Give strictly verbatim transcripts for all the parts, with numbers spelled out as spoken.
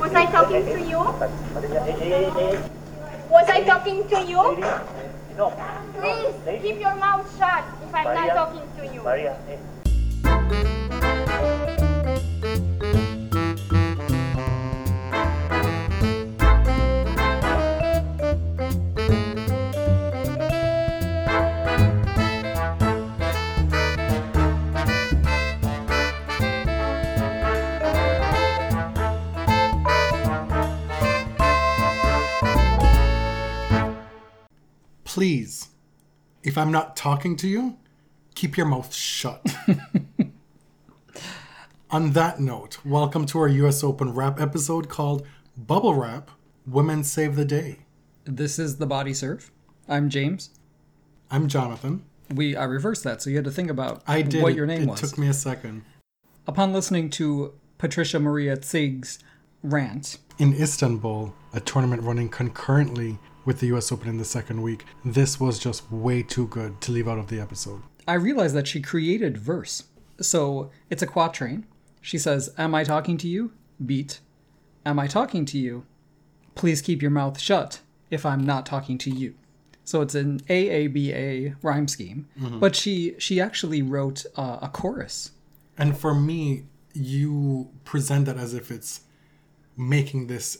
Was I talking to you? Was I talking to you? No. Please, keep your mouth shut if I'm not talking to you. Please, if I'm not talking to you, keep your mouth shut. On that note, welcome to our U S Open Wrap episode called Bubble Wrap, Women Save the Day. This is The Body Surf. I'm James. I'm Jonathan. We I reversed that, so you had to think about I did. what your name it, it was. It took me a second. Upon listening to Patricia Maria Tsieg's rant in Istanbul, a tournament running concurrently with the U S Open in the second week, this was just way too good to leave out of the episode. I realized that she created verse. So it's a quatrain. She says, am I talking to you? Beat. Am I talking to you? Please keep your mouth shut if I'm not talking to you. So it's an A A B A rhyme scheme. Mm-hmm. But she, she actually wrote uh, a chorus. And for me, you present that as if it's making this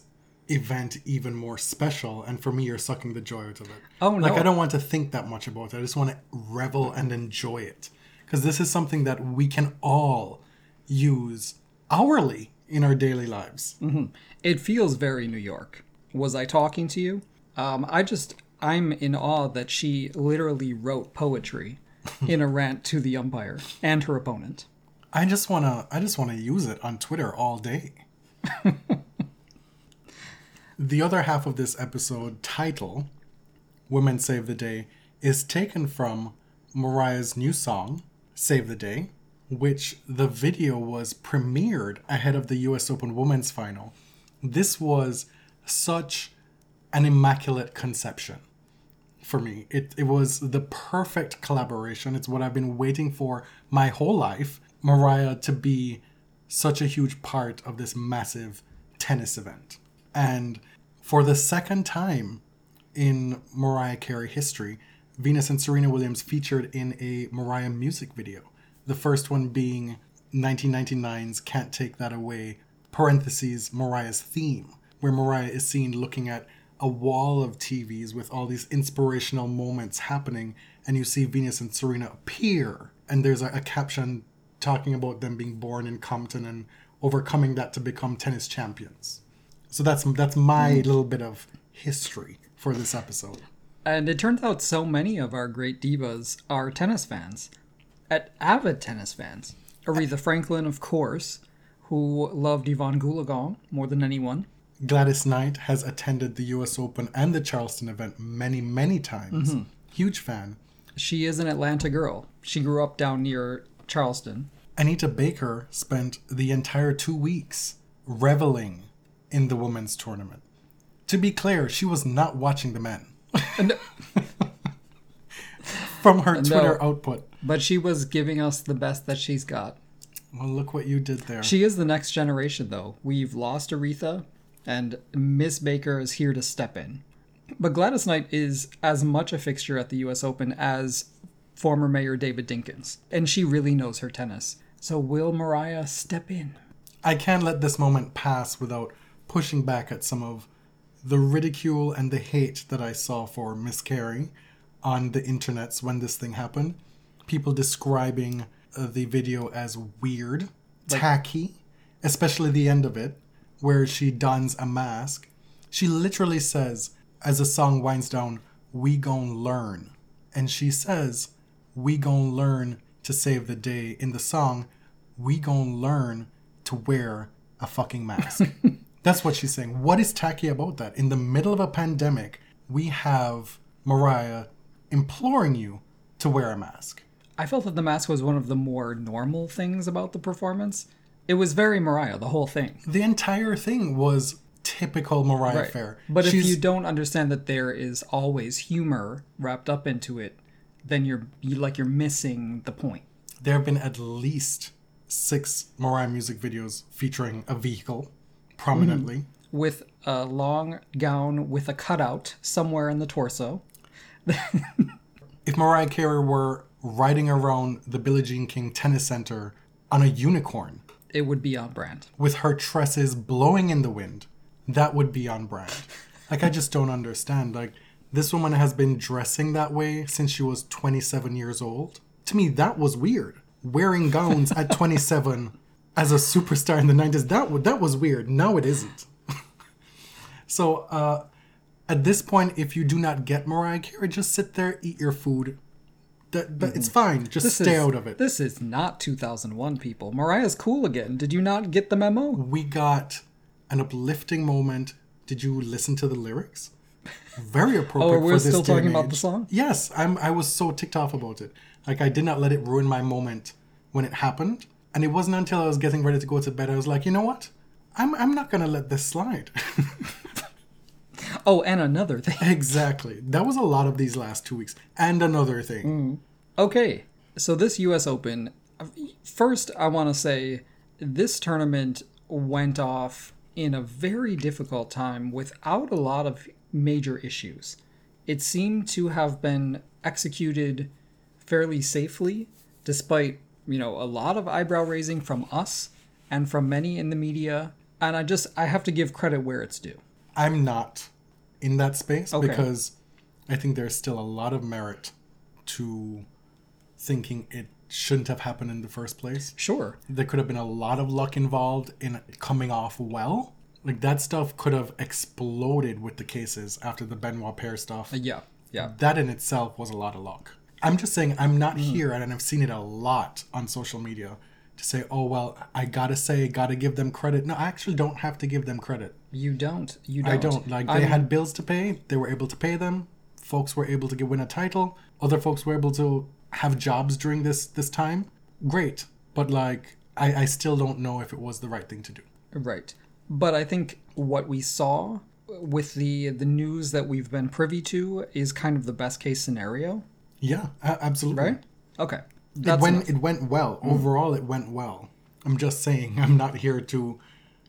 event even more special, and for me you're sucking the joy out of it. Oh no. Like, I don't want to think that much about it. I just want to revel and enjoy it, because this is something that we can all use hourly in our daily lives. Mm-hmm. It feels very New York. Was I talking to you? Um, I just, I'm in awe that she literally wrote poetry in a rant to the umpire and her opponent. I just want to, I just want to use it on Twitter all day. The other half of this episode title, Women Save the Day, is taken from Mariah's new song, Save the Day, which the video was premiered ahead of the U S Open Women's Final. This was such an immaculate conception for me. It, it was the perfect collaboration. It's what I've been waiting for my whole life, Mariah to be such a huge part of this massive tennis event. And for the second time in Mariah Carey history, Venus and Serena Williams featured in a Mariah music video. The first one being nineteen ninety-nine's Can't Take That Away, parentheses, Mariah's Theme, where Mariah is seen looking at a wall of T Vs with all these inspirational moments happening, and you see Venus and Serena appear, and there's a, a caption talking about them being born in Compton and overcoming that to become tennis champions. So that's that's my little bit of history for this episode. And it turns out so many of our great divas are tennis fans, at avid tennis fans. Aretha Franklin, of course, who loved Yvonne Goolagong more than anyone. Gladys Knight has attended the U S Open and the Charleston event many, many times. Mm-hmm. Huge fan. She is an Atlanta girl. She grew up down near Charleston. Anita Baker spent the entire two weeks reveling in the women's tournament. To be clear, she was not watching the men. No. From her Twitter no, output. But she was giving us the best that she's got. Well, look what you did there. She is the next generation, though. We've lost Aretha, and Miss Baker is here to step in. But Gladys Knight is as much a fixture at the U S Open as former Mayor David Dinkins, and she really knows her tennis. So will Mariah step in? I can't let this moment pass without pushing back at some of the ridicule and the hate that I saw for Miss Carey on the internets when this thing happened. People describing uh, the video as weird, like, tacky, especially the end of it, where she dons a mask. She literally says, as the song winds down, we gon' learn. And she says, we gon' learn to save the day. In the song, we gon' learn to wear a fucking mask. That's what she's saying. What is tacky about that? In the middle of a pandemic, we have Mariah imploring you to wear a mask. I felt that the mask was one of the more normal things about the performance. It was very Mariah, the whole thing. The entire thing was typical Mariah right. Fair. But she's... if you don't understand that there is always humor wrapped up into it, then you're you, like you're missing the point. There have been at least six Mariah music videos featuring a vehicle. prominently. Mm-hmm. With a long gown with a cutout somewhere in the torso. If Mariah Carey were riding around the Billie Jean King Tennis Center on a unicorn, it would be on brand. With her tresses blowing in the wind, that would be on brand. Like, I just don't understand. Like, this woman has been dressing that way since she was twenty-seven years old. To me, that was weird. Wearing gowns at twenty-seven as a superstar in the nineties, that, w- that was weird. Now it isn't. So, uh, at this point, if you do not get Mariah Carey, just sit there, eat your food. That, that, mm-hmm. It's fine. Just this stay is, out of it. This is not two thousand one, people. Mariah's cool again. Did you not get the memo? We got an uplifting moment. Did you listen to the lyrics? Very appropriate. Oh, we're for this still talking age. About the song? Yes, I'm. I was so ticked off about it. Like, I did not let it ruin my moment when it happened, and it wasn't until I was getting ready to go to bed I was like, you know what? I'm. I'm not gonna let this slide. Oh, and another thing. Exactly. That was a lot of these last two weeks. And another thing. Mm. Okay, so this U S Open. First, I want to say this tournament went off in a very difficult time without a lot of major issues. It seemed to have been executed fairly safely, despite, you know, a lot of eyebrow raising from us and from many in the media. And I just, I have to give credit where it's due. I'm not in that space, okay, because I think there's still a lot of merit to thinking it shouldn't have happened in the first place. Sure. There could have been a lot of luck involved in coming off well. Like, that stuff could have exploded with the cases after the Benoit Paire stuff. Yeah, yeah. That in itself was a lot of luck. I'm just saying I'm not mm. here, and I've seen it a lot on social media, to say, oh, well, I gotta say, gotta give them credit. No, I actually don't have to give them credit. You don't. You don't. I don't. Like, they I'm... had bills to pay. They were able to pay them. Folks were able to get, win a title. Other folks were able to have jobs during this, this time. Great. But, like, I, I still don't know if it was the right thing to do. Right. But I think what we saw with the the news that we've been privy to is kind of the best case scenario. Yeah, absolutely. Right? Okay. That's it went, it went well. Mm. Overall, it went well. I'm just saying I'm not here to,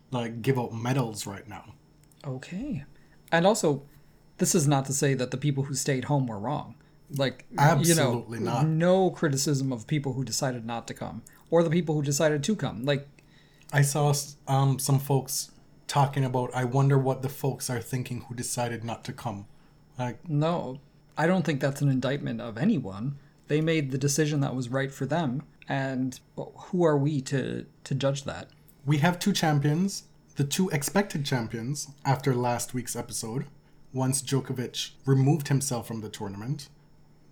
like, give out medals right now. Okay. And also, this is not to say that the people who stayed home were wrong. Like, absolutely you know, not. No criticism of people who decided not to come or the people who decided to come. Like, I saw um, some folks talking about, I wonder what the folks are thinking who decided not to come. Like, no, I don't think that's an indictment of anyone. They made the decision that was right for them. And who are we to, to judge that? We have two champions, the two expected champions after last week's episode. Once Djokovic removed himself from the tournament,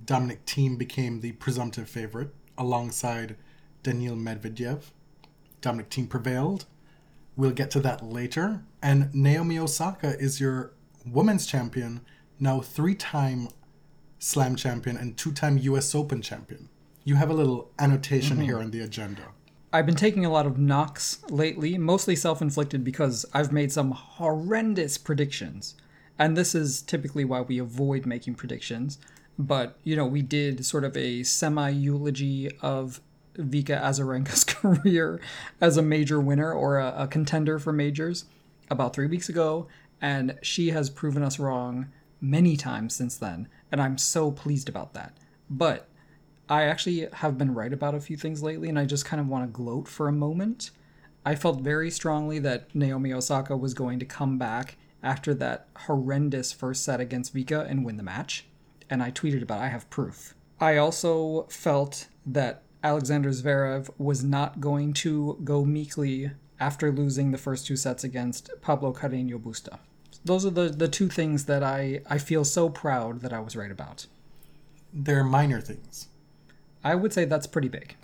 Dominic Thiem became the presumptive favorite alongside Daniil Medvedev. Dominic Thiem prevailed. We'll get to that later. And Naomi Osaka is your women's champion, now three-time Slam champion and two-time U S Open champion. You have a little annotation mm-hmm. here on the agenda. I've been taking a lot of knocks lately, mostly self-inflicted because I've made some horrendous predictions. And this is typically why we avoid making predictions. But, you know, we did sort of a semi-eulogy of Vika Azarenka's career as a major winner or a, a contender for majors about three weeks ago, and she has proven us wrong many times since then, and I'm so pleased about that. But I actually have been right about a few things lately, and I just kind of want to gloat for a moment. I felt very strongly that Naomi Osaka was going to come back after that horrendous first set against Vika and win the match, and I tweeted about it. I have proof. I also felt that Alexander Zverev was not going to go meekly after losing the first two sets against Pablo Carreño Busta. Those are the, the two things that I, I feel so proud that I was right about. They're minor things. I would say that's pretty big.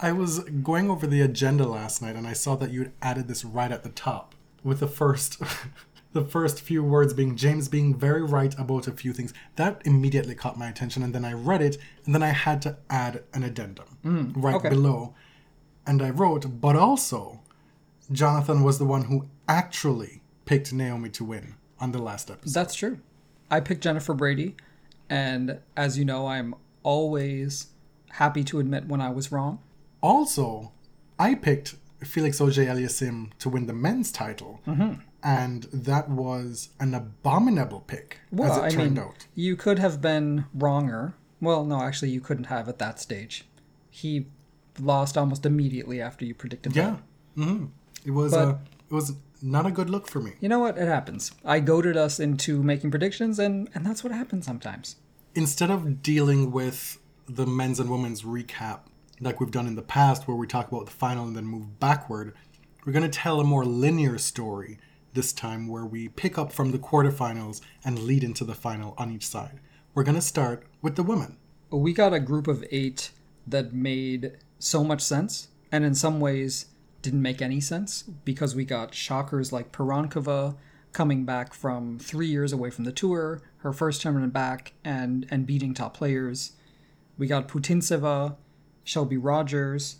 I was going over the agenda last night and I saw that you had added this right at the top with the first, the first few words being James being very right about a few things. That immediately caught my attention, and then I read it, and then I had to add an addendum mm, right okay. below. And I wrote, but also, Jonathan was the one who actually picked Naomi to win on the last episode. That's true. I picked Jennifer Brady, and as you know, I'm always happy to admit when I was wrong. Also, I picked Felix Auger-Aliassime to win the men's title. Mm-hmm. And that was an abominable pick, well, as it I turned mean, out. You could have been wronger. Well, no, actually, you couldn't have at that stage. He lost almost immediately after you predicted yeah. that. Yeah. Mm-hmm. It was but, a, it was not a good look for me. You know what? It happens. I goaded us into making predictions, and, and that's what happens sometimes. Instead of dealing with the men's and women's recap, like we've done in the past, where we talk about the final and then move backward, we're going to tell a more linear story this time, where we pick up from the quarterfinals and lead into the final on each side. We're going to start with the women. We got a group of eight that made so much sense, and in some ways didn't make any sense, because we got shockers like Pironkova coming back from three years away from the tour, her first tournament back, and, and beating top players. We got Putintseva, Shelby Rogers.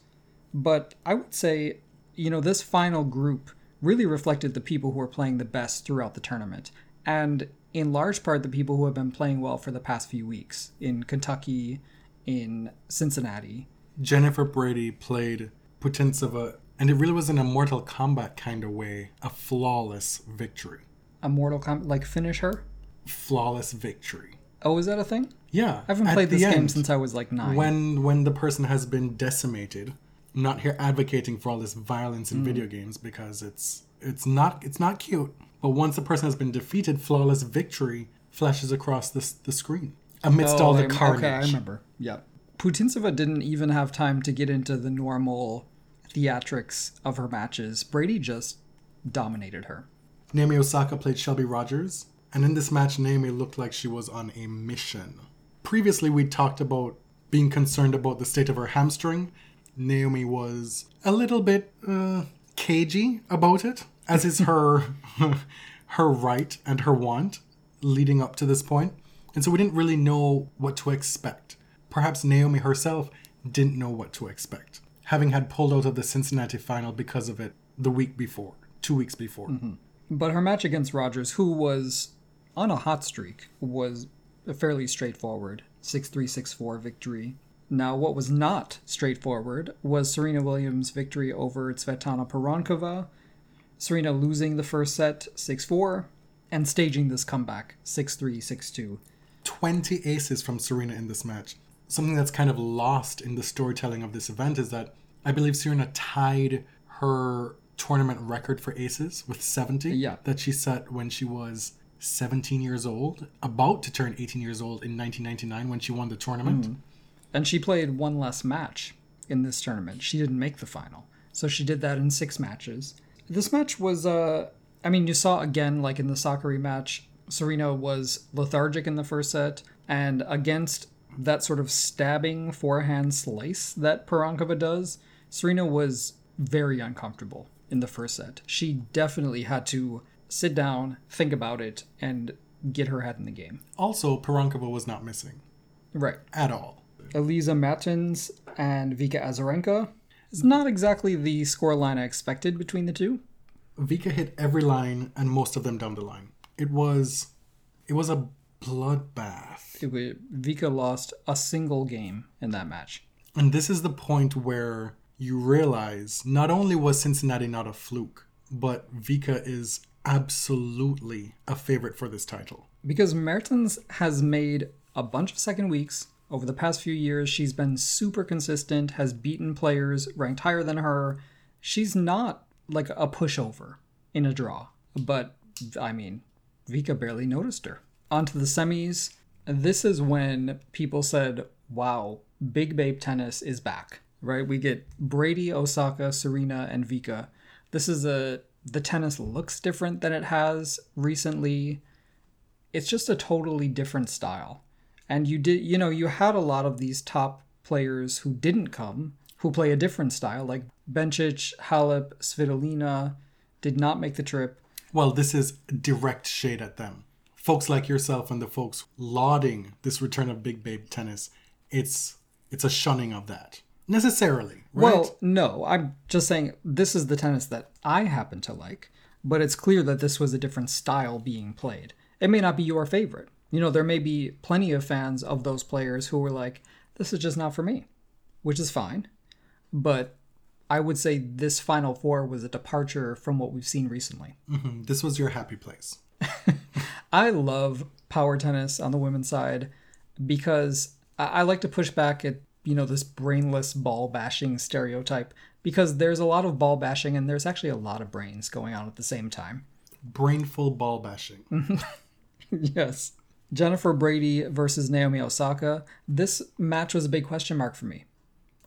But I would say, you know, this final group really reflected the people who were playing the best throughout the tournament, and in large part the people who have been playing well for the past few weeks in Kentucky, in Cincinnati. Jennifer Brady played Putintseva, and it really was in a Mortal Kombat kind of way, a flawless victory. A Mortal Kombat, like finish her? Flawless victory. Oh, is that a thing? Yeah. I haven't played this game since I was like nine. When when the person has been decimated. I'm not here advocating for all this violence in mm. video games, because it's it's not it's not cute. But once a person has been defeated, flawless victory flashes across this the screen amidst oh, all the I, carnage. Okay, I remember. Yeah, Putintseva didn't even have time to get into the normal theatrics of her matches. Brady just dominated her. Naomi Osaka played Shelby Rogers, and in this match, Naomi looked like she was on a mission. Previously, we talked about being concerned about the state of her hamstring. Naomi was a little bit uh, cagey about it, as is her her right and her want leading up to this point. And so we didn't really know what to expect. Perhaps Naomi herself didn't know what to expect, having had pulled out of the Cincinnati final because of it the week before, two weeks before. Mm-hmm. But her match against Rogers, who was on a hot streak, was a fairly straightforward six three, six four victory. Now, what was not straightforward was Serena Williams' victory over Tsvetana Pironkova, Serena losing the first set six four, and staging this comeback six three, six two. twenty aces from Serena in this match. Something that's kind of lost in the storytelling of this event is that I believe Serena tied her tournament record for aces with seventy yeah. that she set when she was seventeen years old, about to turn eighteen years old in nineteen ninety-nine when she won the tournament. Mm. And she played one less match in this tournament. She didn't make the final. So she did that in six matches. This match was, uh, I mean, you saw again, like in the Sakkari match, Serena was lethargic in the first set. And against that sort of stabbing forehand slice that Pironkova does, Serena was very uncomfortable in the first set. She definitely had to sit down, think about it, and get her head in the game. Also, Pironkova was not missing. Right. At all. Elise Mertens and Vika Azarenka. It's not exactly the scoreline I expected between the two. Vika hit every line and most of them down the line. It was it was a bloodbath. It was, Vika lost a single game in that match. And this is the point where you realize not only was Cincinnati not a fluke, but Vika is absolutely a favorite for this title. Because Mertens has made a bunch of second weeks. Over the past few years, she's been super consistent, has beaten players ranked higher than her. She's not like a pushover in a draw. But, I mean, Vika barely noticed her. On to the semis. This is when people said, wow, big babe tennis is back, right? We get Brady, Osaka, Serena, and Vika. This is a, the tennis looks different than it has recently. It's just a totally different style. And you did, you know, you had a lot of these top players who didn't come, who play a different style, like Bencic, Halep, Svitolina, did not make the trip. Well, this is direct shade at them. Folks like yourself and the folks lauding this return of big babe tennis, it's it's a shunning of that. Necessarily, right? Well, no, I'm just saying this is the tennis that I happen to like, but it's clear that this was a different style being played. It may not be your favorite. You know, there may be plenty of fans of those players who were like, this is just not for me, which is fine. But I would say this Final Four was a departure from what we've seen recently. Mm-hmm. This was your happy place. I love power tennis on the women's side because I like to push back at, you know, this brainless ball bashing stereotype, because there's a lot of ball bashing and there's actually a lot of brains going on at the same time. Brainful ball bashing. Yes. Jennifer Brady versus Naomi Osaka. This match was a big question mark for me.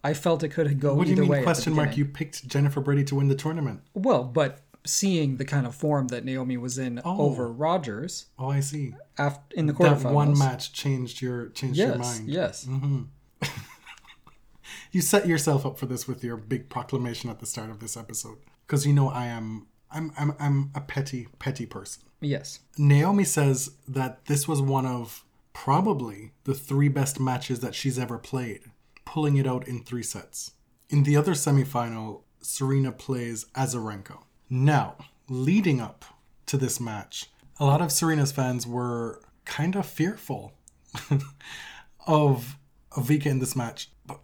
I felt it could go either way. What do you mean question mark? You picked Jennifer Brady to win the tournament. Well, but seeing the kind of form that Naomi was in oh. over Rogers. Oh, I see. After, in the quarterfinals. That one match changed your changed yes, your mind. Yes. Mm-hmm. You set yourself up for this with your big proclamation at the start of this episode, because you know I am I'm I'm I'm a petty petty person. Yes. Naomi says that this was one of probably the three best matches that she's ever played, pulling it out in three sets. In the other semifinal, Serena plays Azarenka. Now, leading up to this match, a lot of Serena's fans were kind of fearful of, of Vika in this match. But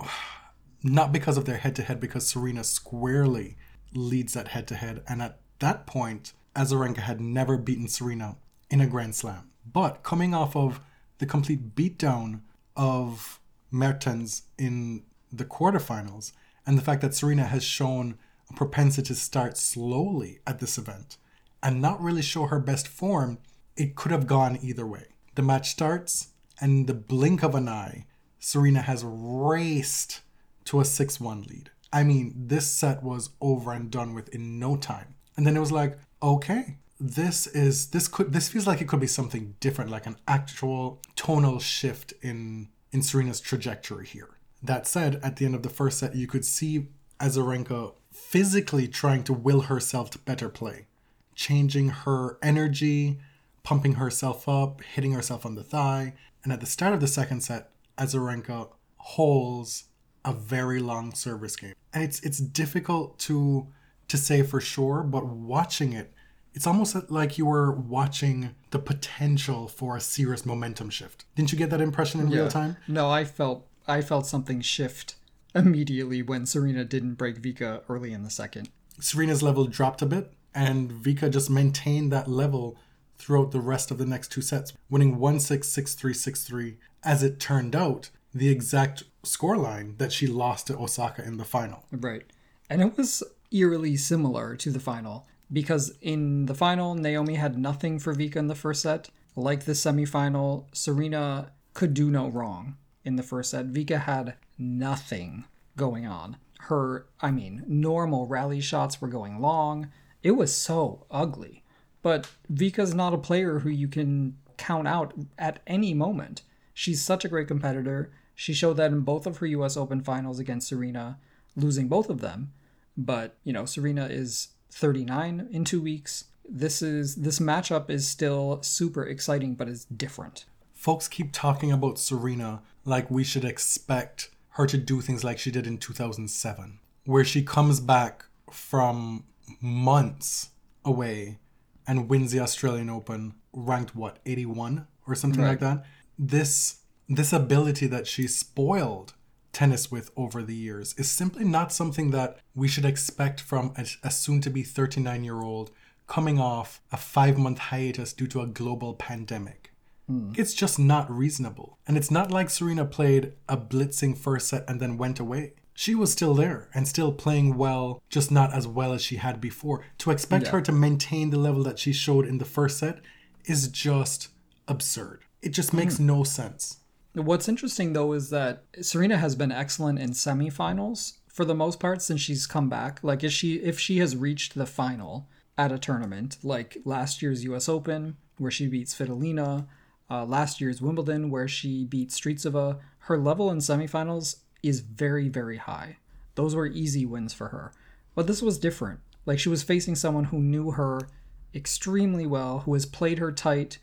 not because of their head-to-head, because Serena squarely leads that head-to-head. And at that point, Azarenka had never beaten Serena in a Grand Slam. But coming off of the complete beatdown of Mertens in the quarterfinals, and the fact that Serena has shown a propensity to start slowly at this event and not really show her best form, it could have gone either way. The match starts, and in the blink of an eye, Serena has raced to a six one lead. I mean, this set was over and done with in no time. And then it was like, okay, this is this could this feels like it could be something different, like an actual tonal shift in in Serena's trajectory here. That said, at the end of the first set, you could see Azarenka physically trying to will herself to better play, changing her energy, pumping herself up, hitting herself on the thigh. And at the start of the second set, Azarenka holds a very long service game. And it's it's difficult to to say for sure, but watching it, it's almost like you were watching the potential for a serious momentum shift. Didn't you get that impression in yeah. real time? No, I felt I felt something shift immediately when Serena didn't break Vika early in the second. Serena's level dropped a bit, and Vika just maintained that level throughout the rest of the next two sets, winning one six, six three, six three. As it turned out, the exact scoreline that she lost to Osaka in the final. Right. And it was eerily similar to the final, because in the final, Naomi had nothing for Vika in the first set. Like the semifinal, Serena could do no wrong in the first set. Vika had nothing going on. Her, I mean, normal rally shots were going long. It was so ugly. But Vika's not a player who you can count out at any moment. She's such a great competitor. She showed that in both of her U S Open finals against Serena, losing both of them. But, you know, Serena is thirty-nine in two weeks. This is this matchup is still super exciting, but it's different. Folks keep talking about Serena like we should expect her to do things like she did in two thousand seven, where she comes back from months away and wins the Australian Open ranked, what, eighty-one or something right. like that? This this ability that she spoiled tennis with over the years is simply not something that we should expect from a, a soon-to-be thirty-nine-year-old coming off a five-month hiatus due to a global pandemic. Mm. It's just not reasonable. And it's not like Serena played a blitzing first set and then went away. She was still there and still playing well, just not as well as she had before. To expect yeah. her to maintain the level that she showed in the first set is just absurd. It just makes mm. no sense. What's interesting, though, is that Serena has been excellent in semifinals for the most part since she's come back. Like, if she if she has reached the final at a tournament, like last year's U S Open, where she beat Svitolina, uh, last year's Wimbledon, where she beat Stritsova, her level in semifinals is very, very high. Those were easy wins for her. But this was different. Like, she was facing someone who knew her extremely well, who has played her tight.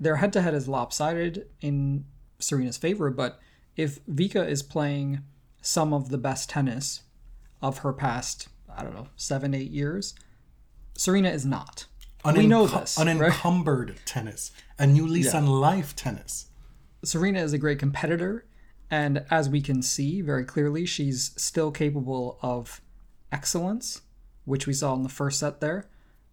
Their head-to-head is lopsided in Serena's favor, but if Vika is playing some of the best tennis of her past, I don't know, seven, eight years, Serena is not. Unencum- we know this. Unencumbered right? tennis. A new lease yeah. on life tennis. Serena is a great competitor, and as we can see very clearly, she's still capable of excellence, which we saw in the first set there,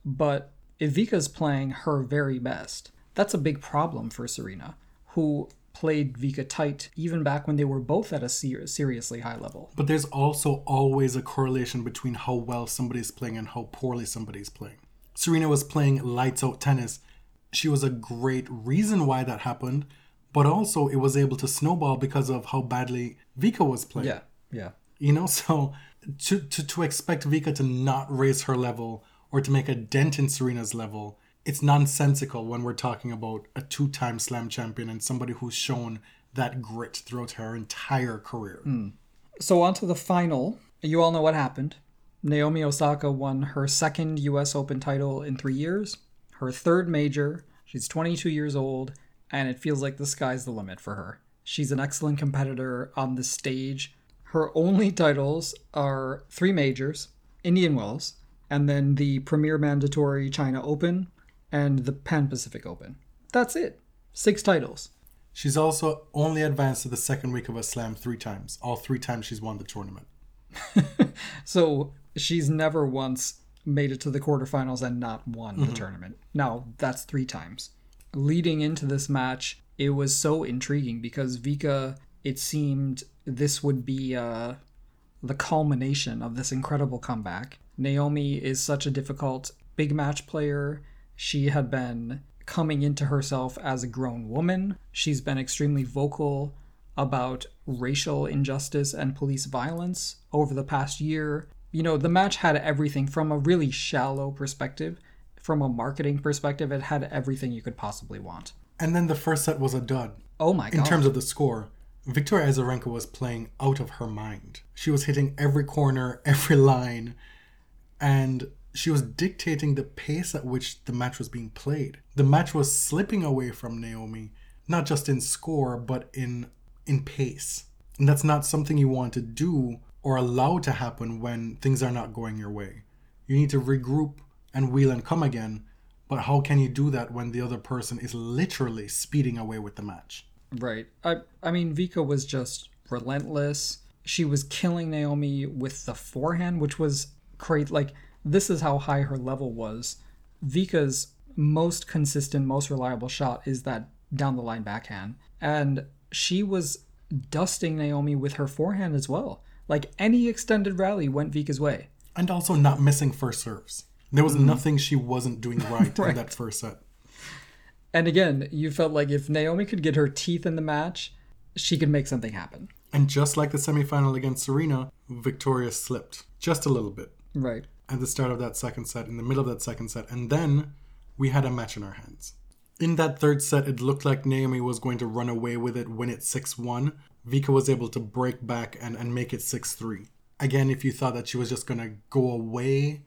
but if Vika's playing her very best, that's a big problem for Serena, who played Vika tight even back when they were both at a ser- seriously high level. But there's also always a correlation between how well somebody's playing and how poorly somebody's playing. Serena was playing lights out tennis. She was a great reason why that happened, but also it was able to snowball because of how badly Vika was playing. Yeah, yeah. You know, so to, to, to expect Vika to not raise her level or to make a dent in Serena's level, it's nonsensical when we're talking about a two-time slam champion and somebody who's shown that grit throughout her entire career. Mm. So on to the final. You all know what happened. Naomi Osaka won her second U S Open title in three years, her third major. She's twenty-two years old, and it feels like the sky's the limit for her. She's an excellent competitor on the stage. Her only titles are three majors, Indian Wells, and then the Premier Mandatory China Open, and the Pan Pacific Open. That's it. Six titles. She's also only advanced to the second week of a slam three times. All three times she's won the tournament. So she's never once made it to the quarterfinals and not won mm-hmm. the tournament. Now, that's three times. Leading into this match, it was so intriguing because Vika, it seemed this would be uh, the culmination of this incredible comeback. Naomi is such a difficult big match player. She had been coming into herself as a grown woman. She's been extremely vocal about racial injustice and police violence over the past year. You know, the match had everything from a really shallow perspective. From a marketing perspective, it had everything you could possibly want. And then the first set was a dud. Oh my God. In terms of the score, Victoria Azarenka was playing out of her mind. She was hitting every corner, every line, and she was dictating the pace at which the match was being played. The match was slipping away from Naomi, not just in score, but in in pace. And that's not something you want to do or allow to happen when things are not going your way. You need to regroup and wheel and come again, but how can you do that when the other person is literally speeding away with the match? Right. I, I mean, Vika was just relentless. She was killing Naomi with the forehand, which was great. Like, this is how high her level was. Vika's most consistent, most reliable shot is that down-the-line backhand. And she was dusting Naomi with her forehand as well. Like, any extended rally went Vika's way. And also not missing first serves. There was mm-hmm. nothing she wasn't doing right, right in that first set. And again, you felt like if Naomi could get her teeth in the match, she could make something happen. And just like the semifinal against Serena, Victoria slipped. Just a little bit. Right. At the start of that second set, in the middle of that second set, and then we had a match in our hands. In that third set, it looked like Naomi was going to run away with it, win it six one. Vika was able to break back and, and make it six three. Again, if you thought that she was just going to go away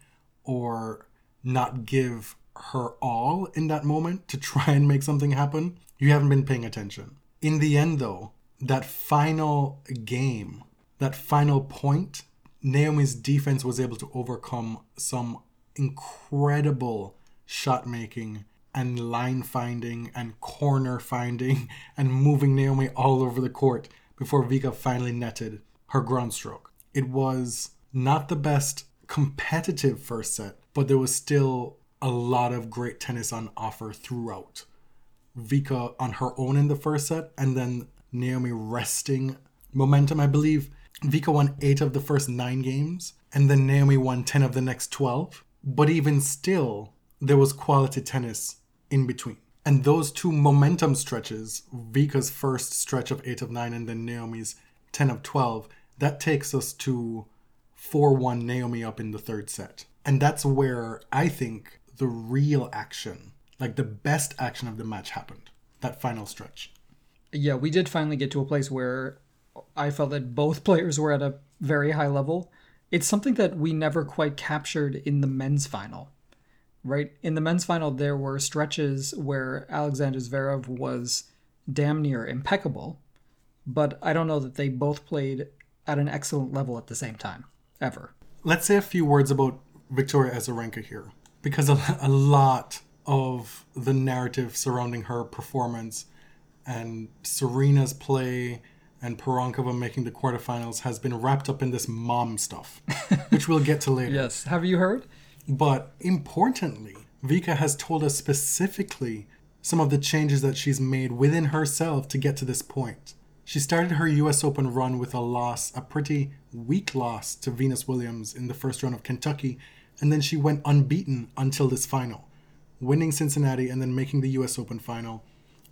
or not give her all in that moment to try and make something happen, you haven't been paying attention. In the end, though, that final game, that final point, Naomi's defense was able to overcome some incredible shot making and line finding and corner finding and moving Naomi all over the court before Vika finally netted her ground stroke. It was not the best competitive first set, but there was still a lot of great tennis on offer throughout. Vika on her own in the first set, and then Naomi resting momentum, I believe. Vika won eight of the first nine games, and then Naomi won ten of the next twelve. But even still, there was quality tennis in between. And those two momentum stretches, Vika's first stretch of eight of nine and then Naomi's ten of twelve, that takes us to four one Naomi up in the third set. And that's where I think the real action, like the best action of the match happened, that final stretch. Yeah, we did finally get to a place where I felt that both players were at a very high level. It's something that we never quite captured in the men's final, right? In the men's final, there were stretches where Alexander Zverev was damn near impeccable, but I don't know that they both played at an excellent level at the same time, ever. Let's say a few words about Victoria Azarenka here, because a lot of the narrative surrounding her performance and Serena's play and Pironkova making the quarterfinals has been wrapped up in this mom stuff, which we'll get to later. Yes, have you heard? But importantly, Vika has told us specifically some of the changes that she's made within herself to get to this point. She started her U S Open run with a loss, a pretty weak loss to Venus Williams in the first round of Kentucky, and then she went unbeaten until this final, winning Cincinnati and then making the U S Open final.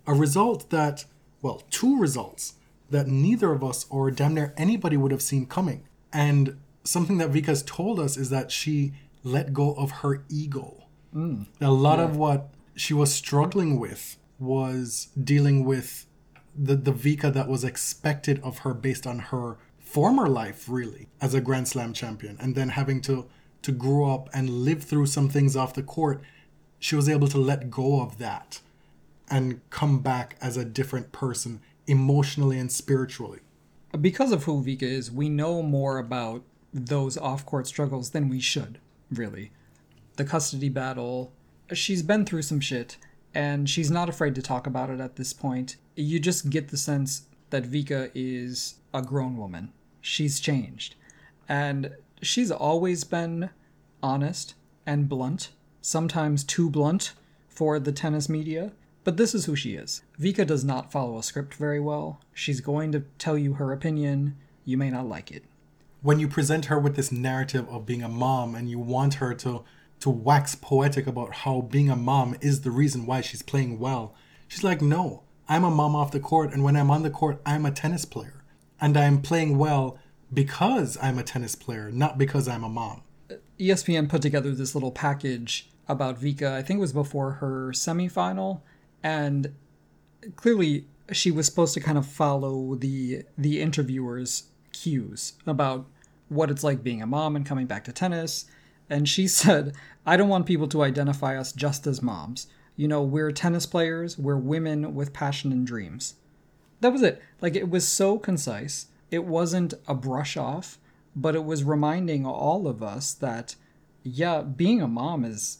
A result that, well, two results that neither of us or damn near anybody would have seen coming. And something that Vika's told us is that she let go of her ego. Mm. A lot yeah. of what she was struggling with was dealing with the, the Vika that was expected of her based on her former life, really, as a Grand Slam champion. And then having to, to grow up and live through some things off the court, she was able to let go of that and come back as a different person emotionally and spiritually. Because of who Vika is, we know more about those off-court struggles than we should, really. The custody battle, she's been through some shit, and she's not afraid to talk about it at this point. You just get the sense that Vika is a grown woman. She's changed. And she's always been honest and blunt, sometimes too blunt for the tennis media. But this is who she is. Vika does not follow a script very well. She's going to tell you her opinion. You may not like it. When you present her with this narrative of being a mom and you want her to, to wax poetic about how being a mom is the reason why she's playing well, she's like, no, I'm a mom off the court, and when I'm on the court, I'm a tennis player. And I'm playing well because I'm a tennis player, not because I'm a mom. E S P N put together this little package about Vika, I think it was before her semifinal. And clearly, she was supposed to kind of follow the the interviewer's cues about what it's like being a mom and coming back to tennis. And she said, I don't want people to identify us just as moms. You know, we're tennis players. We're women with passion and dreams. That was it. Like, it was so concise. It wasn't a brush off, but it was reminding all of us that, yeah, being a mom is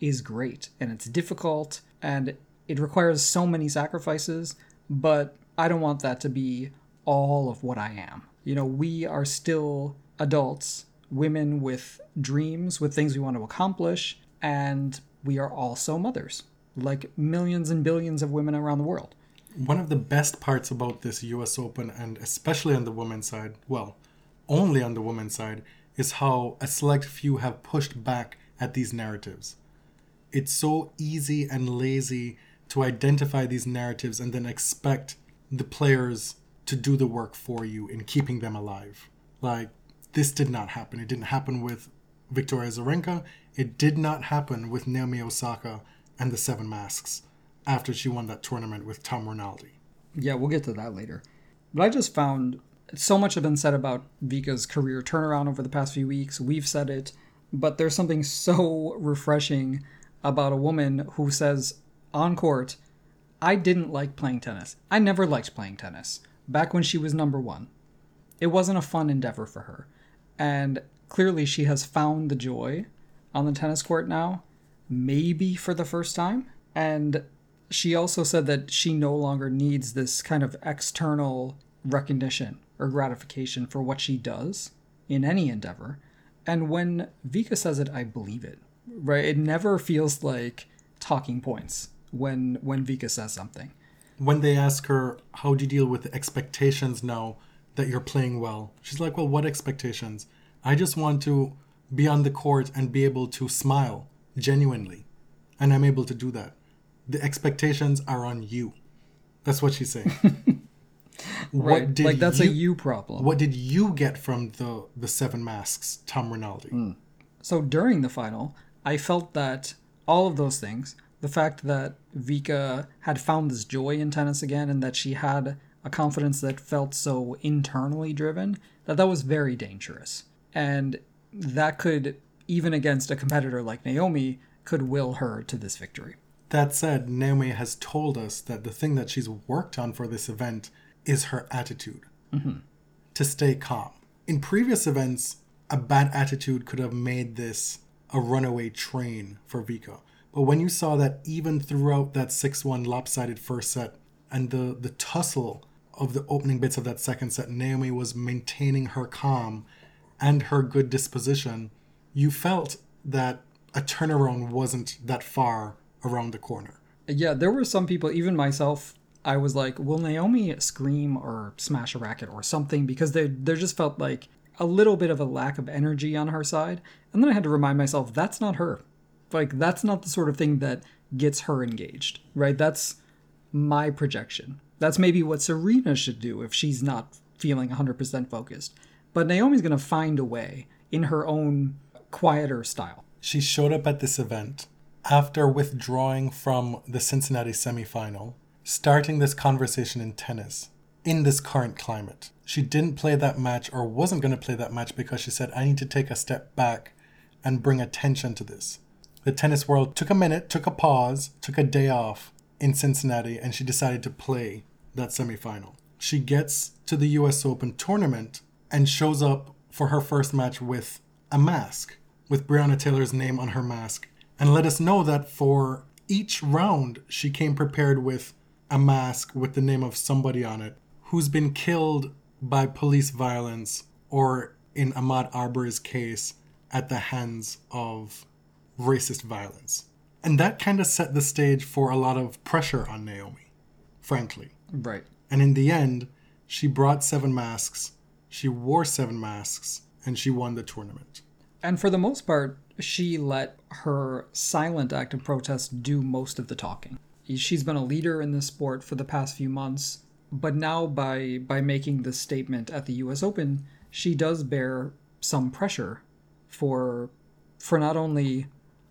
is great. And it's difficult. And it requires so many sacrifices, but I don't want that to be all of what I am. You know, we are still adults, women with dreams, with things we want to accomplish, and we are also mothers, like millions and billions of women around the world. One of the best parts about this U S Open, and especially on the women's side, well, only on the women's side, is how a select few have pushed back at these narratives. It's so easy and lazy to identify these narratives and then expect the players to do the work for you in keeping them alive. Like, this did not happen. It didn't happen with Victoria Azarenka. It did not happen with Naomi Osaka and the Seven Masks after she won that tournament with Tom Rinaldi. Yeah, we'll get to that later. But I just found so much has been said about Vika's career turnaround over the past few weeks. We've said it, but there's something so refreshing about a woman who says on court, I didn't like playing tennis. I never liked playing tennis back when she was number one. It wasn't a fun endeavor for her. And clearly she has found the joy on the tennis court now, maybe for the first time. And she also said that she no longer needs this kind of external recognition or gratification for what she does in any endeavor. And when Vika says it, I believe it. Right, it never feels like talking points when when Vika says something. When they ask her, how do you deal with the expectations now that you're playing well? She's like, well, what expectations? I just want to be on the court and be able to smile genuinely. And I'm able to do that. The expectations are on you. That's what she's saying. Right, what did like that's you, a you problem. What did you get from the, the Seven Masks, Tom Rinaldi? Mm. So during the final, I felt that all of those things, the fact that Vika had found this joy in tennis again and that she had a confidence that felt so internally driven, that that was very dangerous. And that could, even against a competitor like Naomi, could will her to this victory. That said, Naomi has told us that the thing that she's worked on for this event is her attitude. Mm-hmm. To stay calm. In previous events, a bad attitude could have made this a runaway train for Vika. But when you saw that even throughout that six one lopsided first set and the, the tussle of the opening bits of that second set, Naomi was maintaining her calm and her good disposition, you felt that a turnaround wasn't that far around the corner. Yeah, there were some people, even myself, I was like, will Naomi scream or smash a racket or something? Because they, there just felt like a little bit of a lack of energy on her side. And then I had to remind myself, that's not her. Like, that's not the sort of thing that gets her engaged, right? That's my projection. That's maybe what Serena should do if she's not feeling one hundred percent focused. But Naomi's going to find a way in her own quieter style. She showed up at this event after withdrawing from the Cincinnati semifinal, starting this conversation in tennis in this current climate. She didn't play that match, or wasn't going to play that match, because she said, I need to take a step back and bring attention to this. The tennis world took a minute, took a pause, took a day off in Cincinnati, and she decided to play that semifinal. She gets to the U S Open tournament and shows up for her first match with a mask, with Breonna Taylor's name on her mask, and let us know that for each round she came prepared with a mask with the name of somebody on it who's been killed by police violence, or in Ahmaud Arbery's case, at the hands of racist violence. And that kind of set the stage for a lot of pressure on Naomi, frankly. Right. And in the end, she brought seven masks, she wore seven masks, and she won the tournament. And for the most part, she let her silent act of protest do most of the talking. She's been a leader in this sport for the past few months, but now by by making this statement at the U S Open, she does bear some pressure for for not only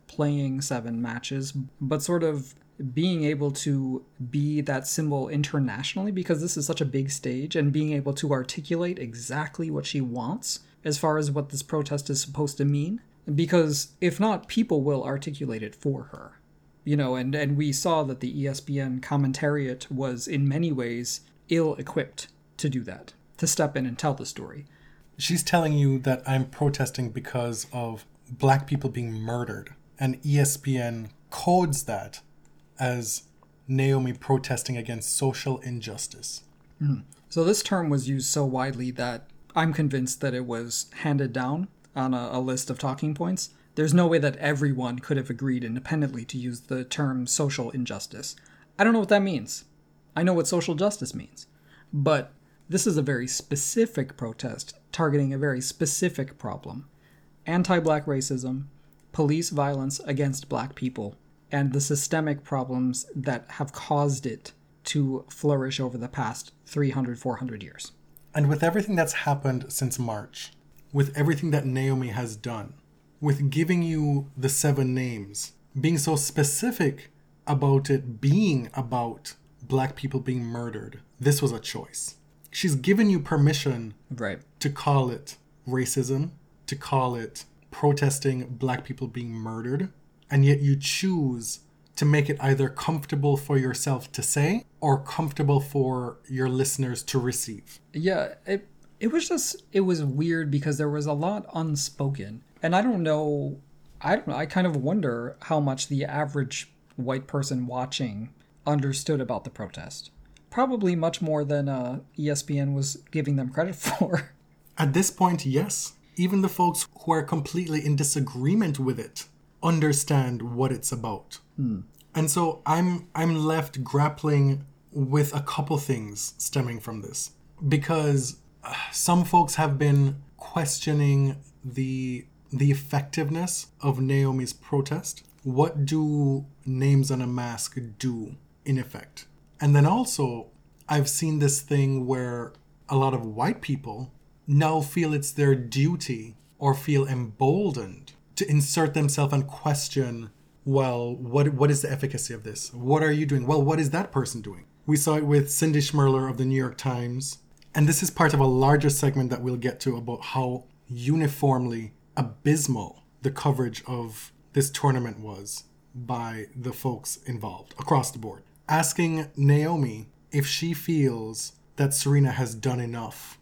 playing seven matches, but sort of being able to be that symbol internationally, because this is such a big stage, and being able to articulate exactly what she wants as far as what this protest is supposed to mean. Because if not, people will articulate it for her. You know, and, and we saw that the E S P N commentariat was in many ways ill-equipped to do that, to step in and tell the story. She's telling you that I'm protesting because of black people being murdered. And E S P N codes that as Naomi protesting against social injustice. Mm. So this term was used so widely that I'm convinced that it was handed down on a, a list of talking points. There's no way that everyone could have agreed independently to use the term social injustice. I don't know what that means. I know what social justice means. But this is a very specific protest targeting a very specific problem. Anti-black racism, police violence against black people, and the systemic problems that have caused it to flourish over the past three hundred, four hundred years. And with everything that's happened since March, with everything that Naomi has done, with giving you the seven names, being so specific about it being about black people being murdered, this was a choice. She's given you permission, right, to call it racism, to call it protesting black people being murdered, and yet you choose to make it either comfortable for yourself to say or comfortable for your listeners to receive. Yeah, it it was just, it was weird because there was a lot unspoken. And I don't know, I don't know, I kind of wonder how much the average white person watching understood about the protest. Probably much more than uh, E S P N was giving them credit for. At this point, yes. Even the folks who are completely in disagreement with it understand what it's about. Hmm. And so I'm I'm left grappling with a couple things stemming from this. Because uh, some folks have been questioning the the effectiveness of Naomi's protest. What do names on a mask do, in effect? And then also, I've seen this thing where a lot of white people now feel it's their duty or feel emboldened to insert themselves and question, well, what what is the efficacy of this? What are you doing? Well, what is that person doing? We saw it with Cindy Schmerler of the New York Times. And this is part of a larger segment that we'll get to about how uniformly abysmal the coverage of this tournament was by the folks involved across the board. Asking Naomi if she feels that Serena has done enough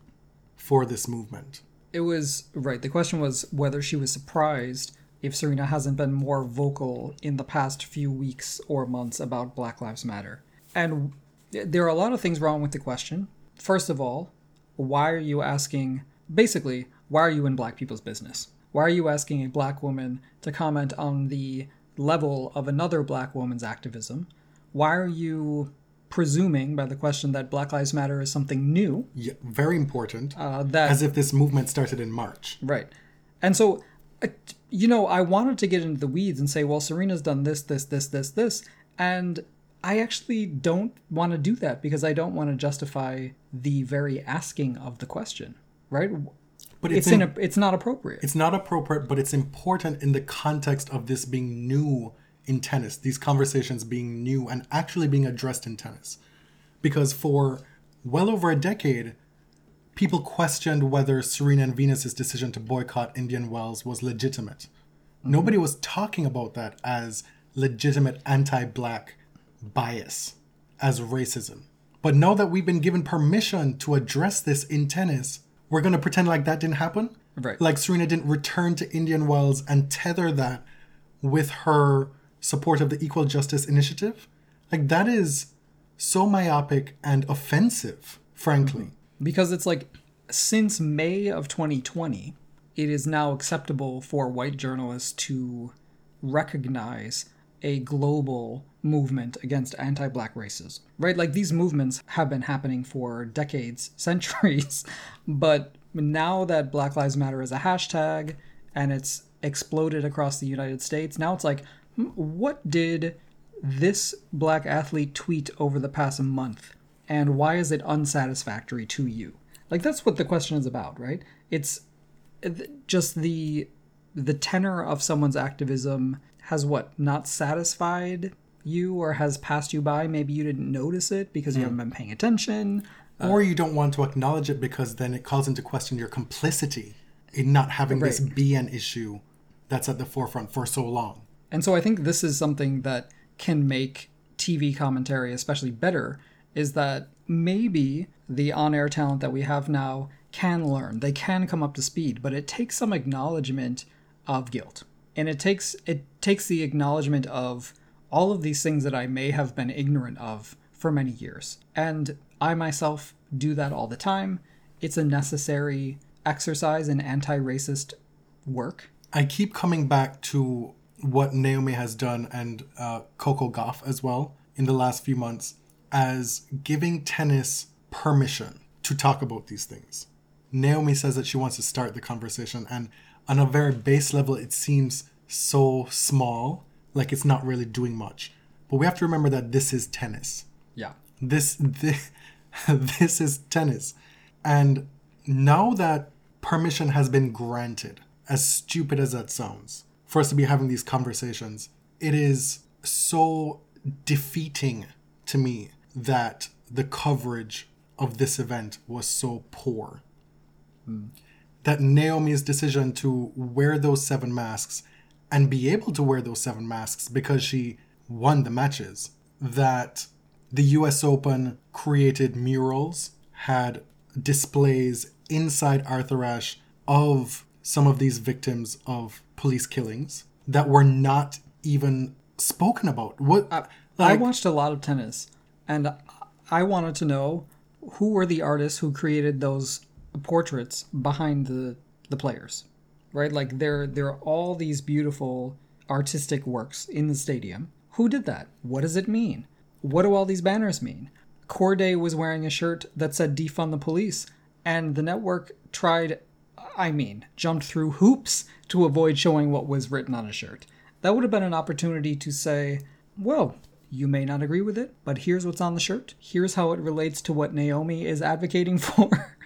for this movement. It was, right, the question was whether she was surprised if Serena hasn't been more vocal in the past few weeks or months about Black Lives Matter. And there are a lot of things wrong with the question. First of all, why are you asking, basically, why are you in black people's business? Why are you asking a black woman to comment on the level of another black woman's activism? Why are you presuming by the question that Black Lives Matter is something new? Yeah, very important. Uh, that, as if this movement started in March. Right. And so, you know, I wanted to get into the weeds and say, well, Serena's done this, this, this, this, this. And I actually don't want to do that because I don't want to justify the very asking of the question, right? But it's, it's, in, in, it's not appropriate. It's not appropriate, but it's important in the context of this being new in tennis, these conversations being new and actually being addressed in tennis. Because for well over a decade, people questioned whether Serena and Venus's decision to boycott Indian Wells was legitimate. Mm-hmm. Nobody was talking about that as legitimate anti-black bias, as racism. But now that we've been given permission to address this in tennis, we're going to pretend like that didn't happen? Right. Like Serena didn't return to Indian Wells and tether that with her support of the Equal Justice Initiative? Like, that is so myopic and offensive, frankly. Mm-hmm. Because it's like, since May of twenty twenty, it is now acceptable for white journalists to recognize a global movement against anti-black racism, right? Like, these movements have been happening for decades, centuries, but now that Black Lives Matter is a hashtag and it's exploded across the United States, now it's like, what did this black athlete tweet over the past month? And why is it unsatisfactory to you? Like, that's what the question is about, right? It's just the the tenor of someone's activism has what, not satisfied you or has passed you by. Maybe you didn't notice it because you mm. haven't been paying attention. Or uh, you don't want to acknowledge it because then it calls into question your complicity in not having right. this be an issue that's at the forefront for so long. And so I think this is something that can make T V commentary especially better, is that maybe the on-air talent that we have now can learn. They can come up to speed, but it takes some acknowledgement of guilt. And it takes it takes the acknowledgement of all of these things that I may have been ignorant of for many years. And I myself do that all the time. It's a necessary exercise in anti-racist work. I keep coming back to what Naomi has done and uh, Coco Gauff as well in the last few months as giving tennis permission to talk about these things. Naomi says that she wants to start the conversation, and on a very base level, it seems so small, like it's not really doing much. But we have to remember that this is tennis. Yeah. This this, this is tennis. And now that permission has been granted, as stupid as that sounds, for us to be having these conversations, it is so defeating to me that the coverage of this event was so poor. Mm. That Naomi's decision to wear those seven masks and be able to wear those seven masks because she won the matches, that the U S Open created murals, had displays inside Arthur Ashe of some of these victims of police killings that were not even spoken about. What I, like, I watched a lot of tennis, and I wanted to know who were the artists who created those portraits behind the the players, right? Like, there there are all these beautiful artistic works in the stadium. Who did that? What does it mean? What do all these banners mean? Corday was wearing a shirt that said defund the police, and the network tried, I mean, jumped through hoops to avoid showing what was written on a shirt. That would have been an opportunity to say, well, you may not agree with it, but here's what's on the shirt. Here's how it relates to what Naomi is advocating for.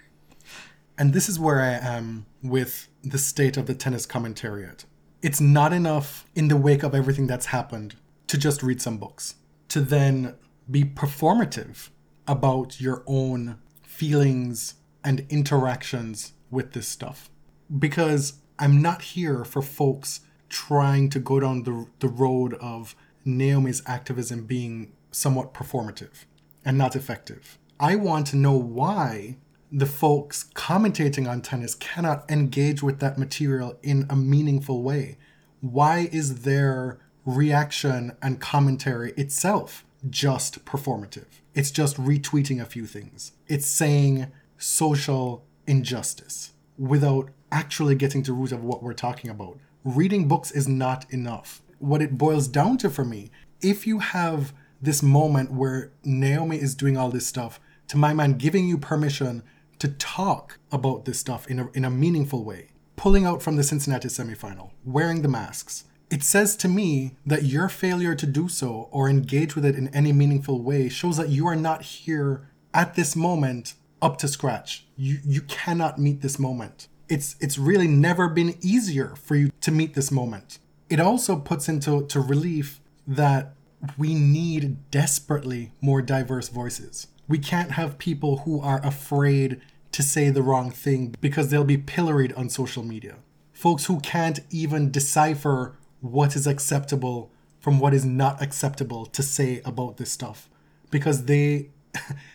And this is where I am with the state of the tennis commentariat. It's not enough in the wake of everything that's happened to just read some books, to then be performative about your own feelings and interactions with this stuff. Because I'm not here for folks trying to go down the, the road of Naomi's activism being somewhat performative and not effective. I want to know why the folks commentating on tennis cannot engage with that material in a meaningful way. Why is their reaction and commentary itself just performative. It's just retweeting a few things. It's saying social injustice without actually getting to the root of what we're talking about. Reading books is not enough. What it boils down to for me, if you have this moment where Naomi is doing all this stuff, to my mind, giving you permission to talk about this stuff in a, in a meaningful way, pulling out from the Cincinnati semifinal, wearing the masks, it says to me that your failure to do so or engage with it in any meaningful way shows that you are not here at this moment up to scratch. You you cannot meet this moment. It's it's really never been easier for you to meet this moment. It also puts into to relief that we need desperately more diverse voices. We can't have people who are afraid to say the wrong thing because they'll be pilloried on social media. Folks who can't even decipher what is acceptable from what is not acceptable to say about this stuff. Because they,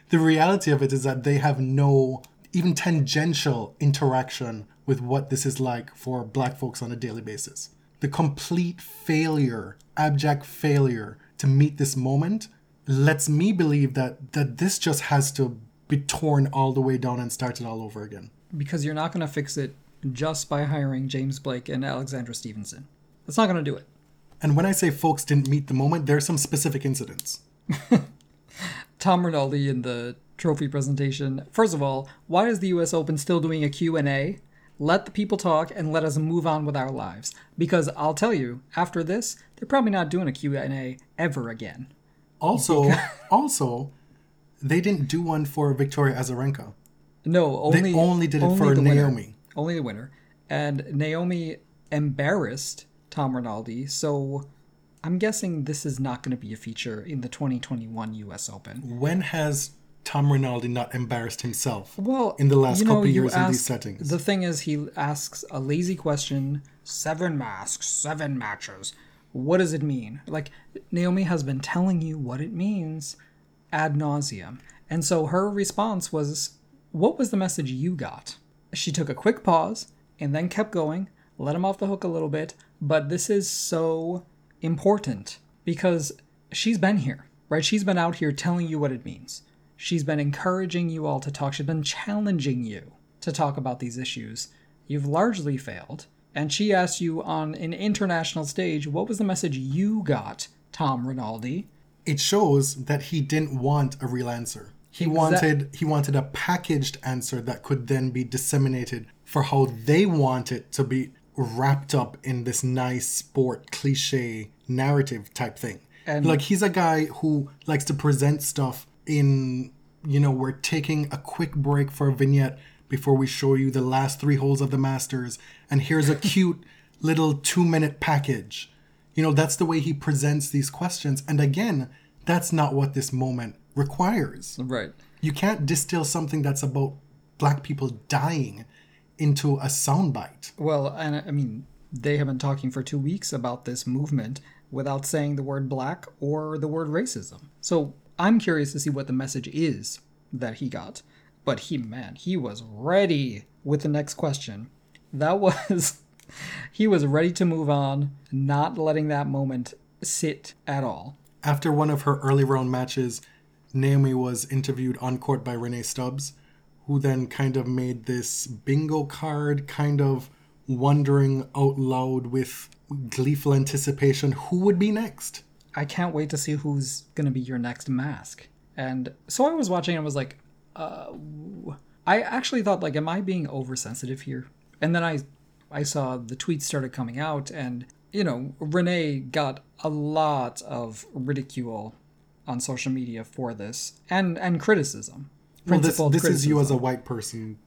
the reality of it is that they have no even tangential interaction with what this is like for Black folks on a daily basis. The complete failure, abject failure to meet this moment lets me believe that that this just has to be torn all the way down and started all over again. Because you're not going to fix it just by hiring James Blake and Alexandra Stevenson. That's not going to do it. And when I say folks didn't meet the moment, there are some specific incidents. Tom Rinaldi in the trophy presentation. First of all, why is the U S Open still doing a Q and A? Let the people talk and let us move on with our lives. Because I'll tell you, after this, they're probably not doing a Q and A ever again. Also, also, they didn't do one for Victoria Azarenka. No, only they only did it only for Naomi. Winner. Only the winner. And Naomi embarrassed Tom Rinaldi, so I'm guessing this is not going to be a feature in the twenty twenty-one U S Open. When has Tom Rinaldi not embarrassed himself well, in the last you know, couple of years ask, in these settings? The thing is, he asks a lazy question, seven masks, seven matches. What does it mean? Like, Naomi has been telling you what it means ad nauseum. And so her response was, what was the message you got? She took a quick pause and then kept going, let him off the hook a little bit. But this is so important because she's been here, right? She's been out here telling you what it means. She's been encouraging you all to talk. She's been challenging you to talk about these issues. You've largely failed. And she asked you on an international stage, what was the message you got, Tom Rinaldi? It shows that he didn't want a real answer. He wanted he wanted a packaged answer that could then be disseminated for how they want it to be wrapped up in this nice sport cliche narrative type thing. And like, he's a guy who likes to present stuff in, you know, we're taking a quick break for a vignette before we show you the last three holes of the Masters, and here's a cute little two-minute package. You know, that's the way he presents these questions. And again, that's not what this moment requires. Right. You can't distill something that's about Black people dying into a soundbite. Well, and I mean, they have been talking for two weeks about this movement without saying the word Black or the word racism. So I'm curious to see what the message is that he got. But he, man, he was ready with the next question. That was, he was ready to move on, not letting that moment sit at all. After one of her early round matches, Naomi was interviewed on court by Renee Stubbs, who then kind of made this bingo card, kind of wondering out loud with gleeful anticipation, who would be next? I can't wait to see who's going to be your next mask. And so I was watching and was like, uh, I actually thought, like, am I being oversensitive here? And then I, I saw the tweets started coming out and, you know, Renee got a lot of ridicule on social media for this and, and criticism. Well, this, this is you as a white person,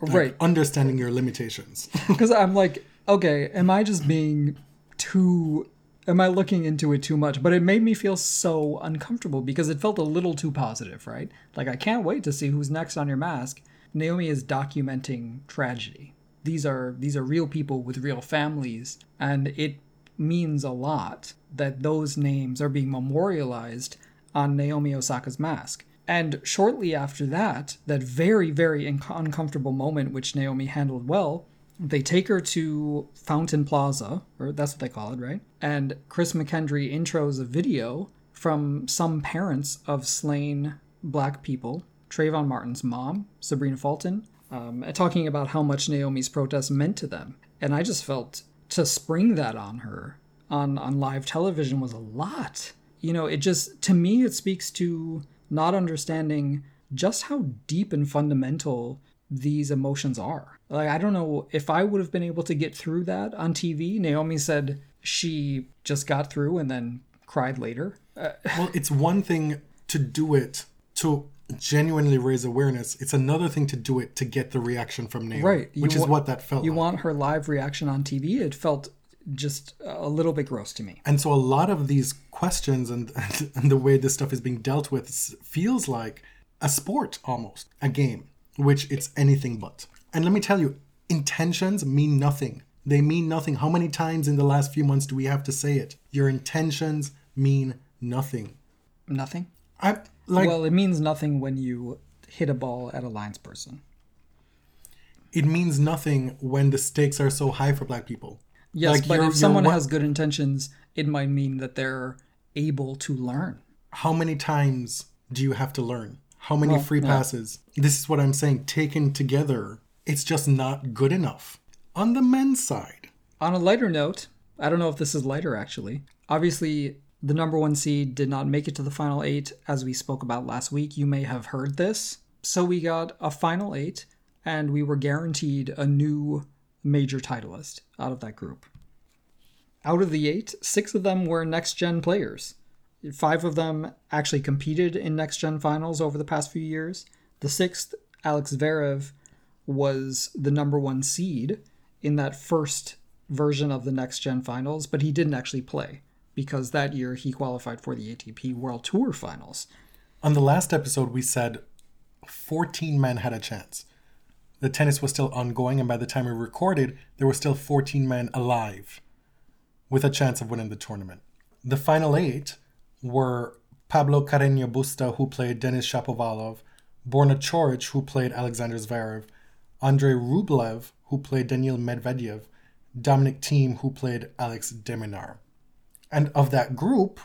like, right? Understanding your limitations. Because I'm like, okay, am I just being too, am I looking into it too much? But it made me feel so uncomfortable because it felt a little too positive, right? Like, I can't wait to see who's next on your mask. Naomi is documenting tragedy. These are, these are real people with real families. And it means a lot that those names are being memorialized on Naomi Osaka's mask. And shortly after that, that very, very inc- uncomfortable moment, which Naomi handled well, they take her to Fountain Plaza, or that's what they call it, right? And Chris McKendry intros a video from some parents of slain black people, Trayvon Martin's mom, Sabrina Fulton, um, talking about how much Naomi's protest meant to them. And I just felt to spring that on her on, on live television was a lot. You know, it just, to me, it speaks to not understanding just how deep and fundamental these emotions are. Like, I don't know if I would have been able to get through that on T V. Naomi said she just got through and then cried later. Uh, well, it's one thing to do it, to genuinely raise awareness. It's another thing to do it to get the reaction from Naomi, right? Which wa- is what that felt you like. You want her live reaction on T V. It felt just a little bit gross to me. And so a lot of these questions and, and, and the way this stuff is being dealt with feels like a sport almost, a game, which it's anything but. And let me tell you, intentions mean nothing. They mean nothing. How many times in the last few months do we have to say it? Your intentions mean nothing. Nothing? I like. Well, it means nothing when you hit a ball at a linesperson. It means nothing when the stakes are so high for black people. Yes, like, but if someone one, has good intentions, it might mean that they're able to learn. How many times do you have to learn? How many well, free passes? Yeah. This is what I'm saying. Taken together, it's just not good enough. On the men's side. On a lighter note, I don't know if this is lighter, actually. Obviously, the number one seed did not make it to the final eight, as we spoke about last week. You may have heard this. So we got a final eight, and we were guaranteed a new major titleist out of that group. Out of the eight, six of them were next-gen players. Five of them actually competed in next-gen finals over the past few years. The sixth, Alex Zverev, was the number one seed in that first version of the next-gen finals, but he didn't actually play because that year he qualified for the A T P World Tour Finals. On the last episode, we said fourteen men had a chance. The tennis was still ongoing, and by the time we recorded, there were still fourteen men alive with a chance of winning the tournament. The final eight were Pablo Carreño Busta, who played Denis Shapovalov, Borna Choric, who played Alexander Zverev, Andrei Rublev, who played Daniil Medvedev, Dominic Thiem, who played Alex de Minaur. And of that group,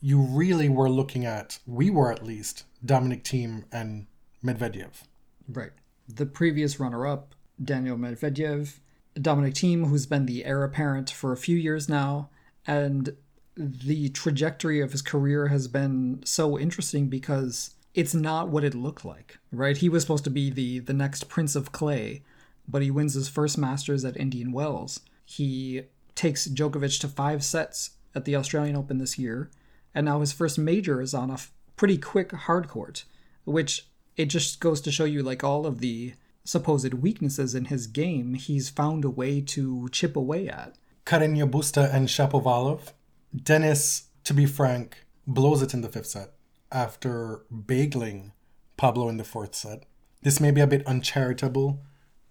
you really were looking at, we were at least, Dominic Thiem and Medvedev. Right. The previous runner-up, Daniil Medvedev, Dominic Thiem, who's been the heir apparent for a few years now, and the trajectory of his career has been so interesting because it's not what it looked like, right? He was supposed to be the, the next Prince of Clay, but he wins his first Masters at Indian Wells. He takes Djokovic to five sets at the Australian Open this year, and now his first major is on a f- pretty quick hard court, which it just goes to show you, like, all of the supposed weaknesses in his game, he's found a way to chip away at. Carreño Busta and Shapovalov. Denis, to be frank, blows it in the fifth set after bagling Pablo in the fourth set. This may be a bit uncharitable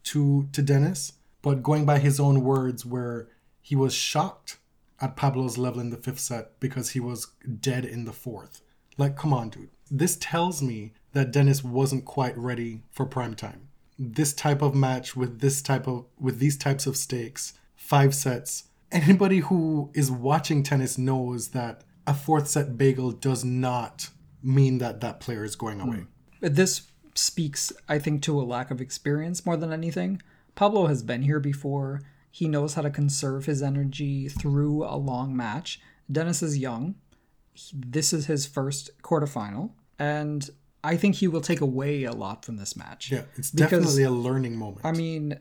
to, to Denis, but going by his own words, where he was shocked at Pablo's level in the fifth set because he was dead in the fourth. Like, come on, dude. This tells me that Denis wasn't quite ready for prime time. This type of match with this type of with these types of stakes, five sets. Anybody who is watching tennis knows that a fourth set bagel does not mean that that player is going away. This speaks, I think, to a lack of experience more than anything. Pablo has been here before. He knows how to conserve his energy through a long match. Denis is young. This is his first quarterfinal. And I think he will take away a lot from this match. Yeah, it's definitely because, a learning moment. I mean,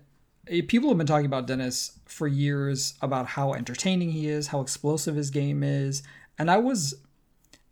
people have been talking about Denis for years, about how entertaining he is, how explosive his game is. And I was,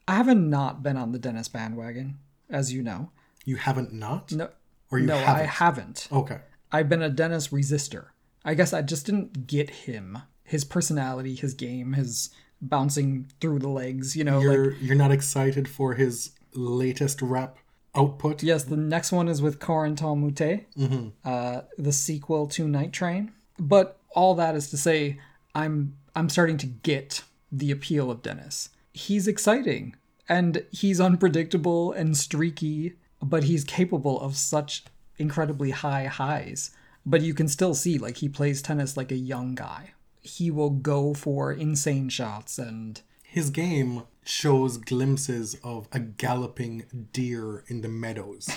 I haven't not been on the Denis bandwagon, as you know. You haven't not? No. Or you no, haven't? No, I haven't. Okay. I've been a Denis resistor. I guess I just didn't get him, his personality, his game, his bouncing through the legs, you know. You're, like, you're not excited for his latest rap output? Yes, the next one is with Corentin Moutet, mm-hmm. uh, the sequel to Night Train. But all that is to say, I'm I'm starting to get the appeal of Denis. He's exciting, and he's unpredictable and streaky, but he's capable of such incredibly high highs. But you can still see, like, he plays tennis like a young guy. He will go for insane shots and His game shows glimpses of a galloping deer in the meadows.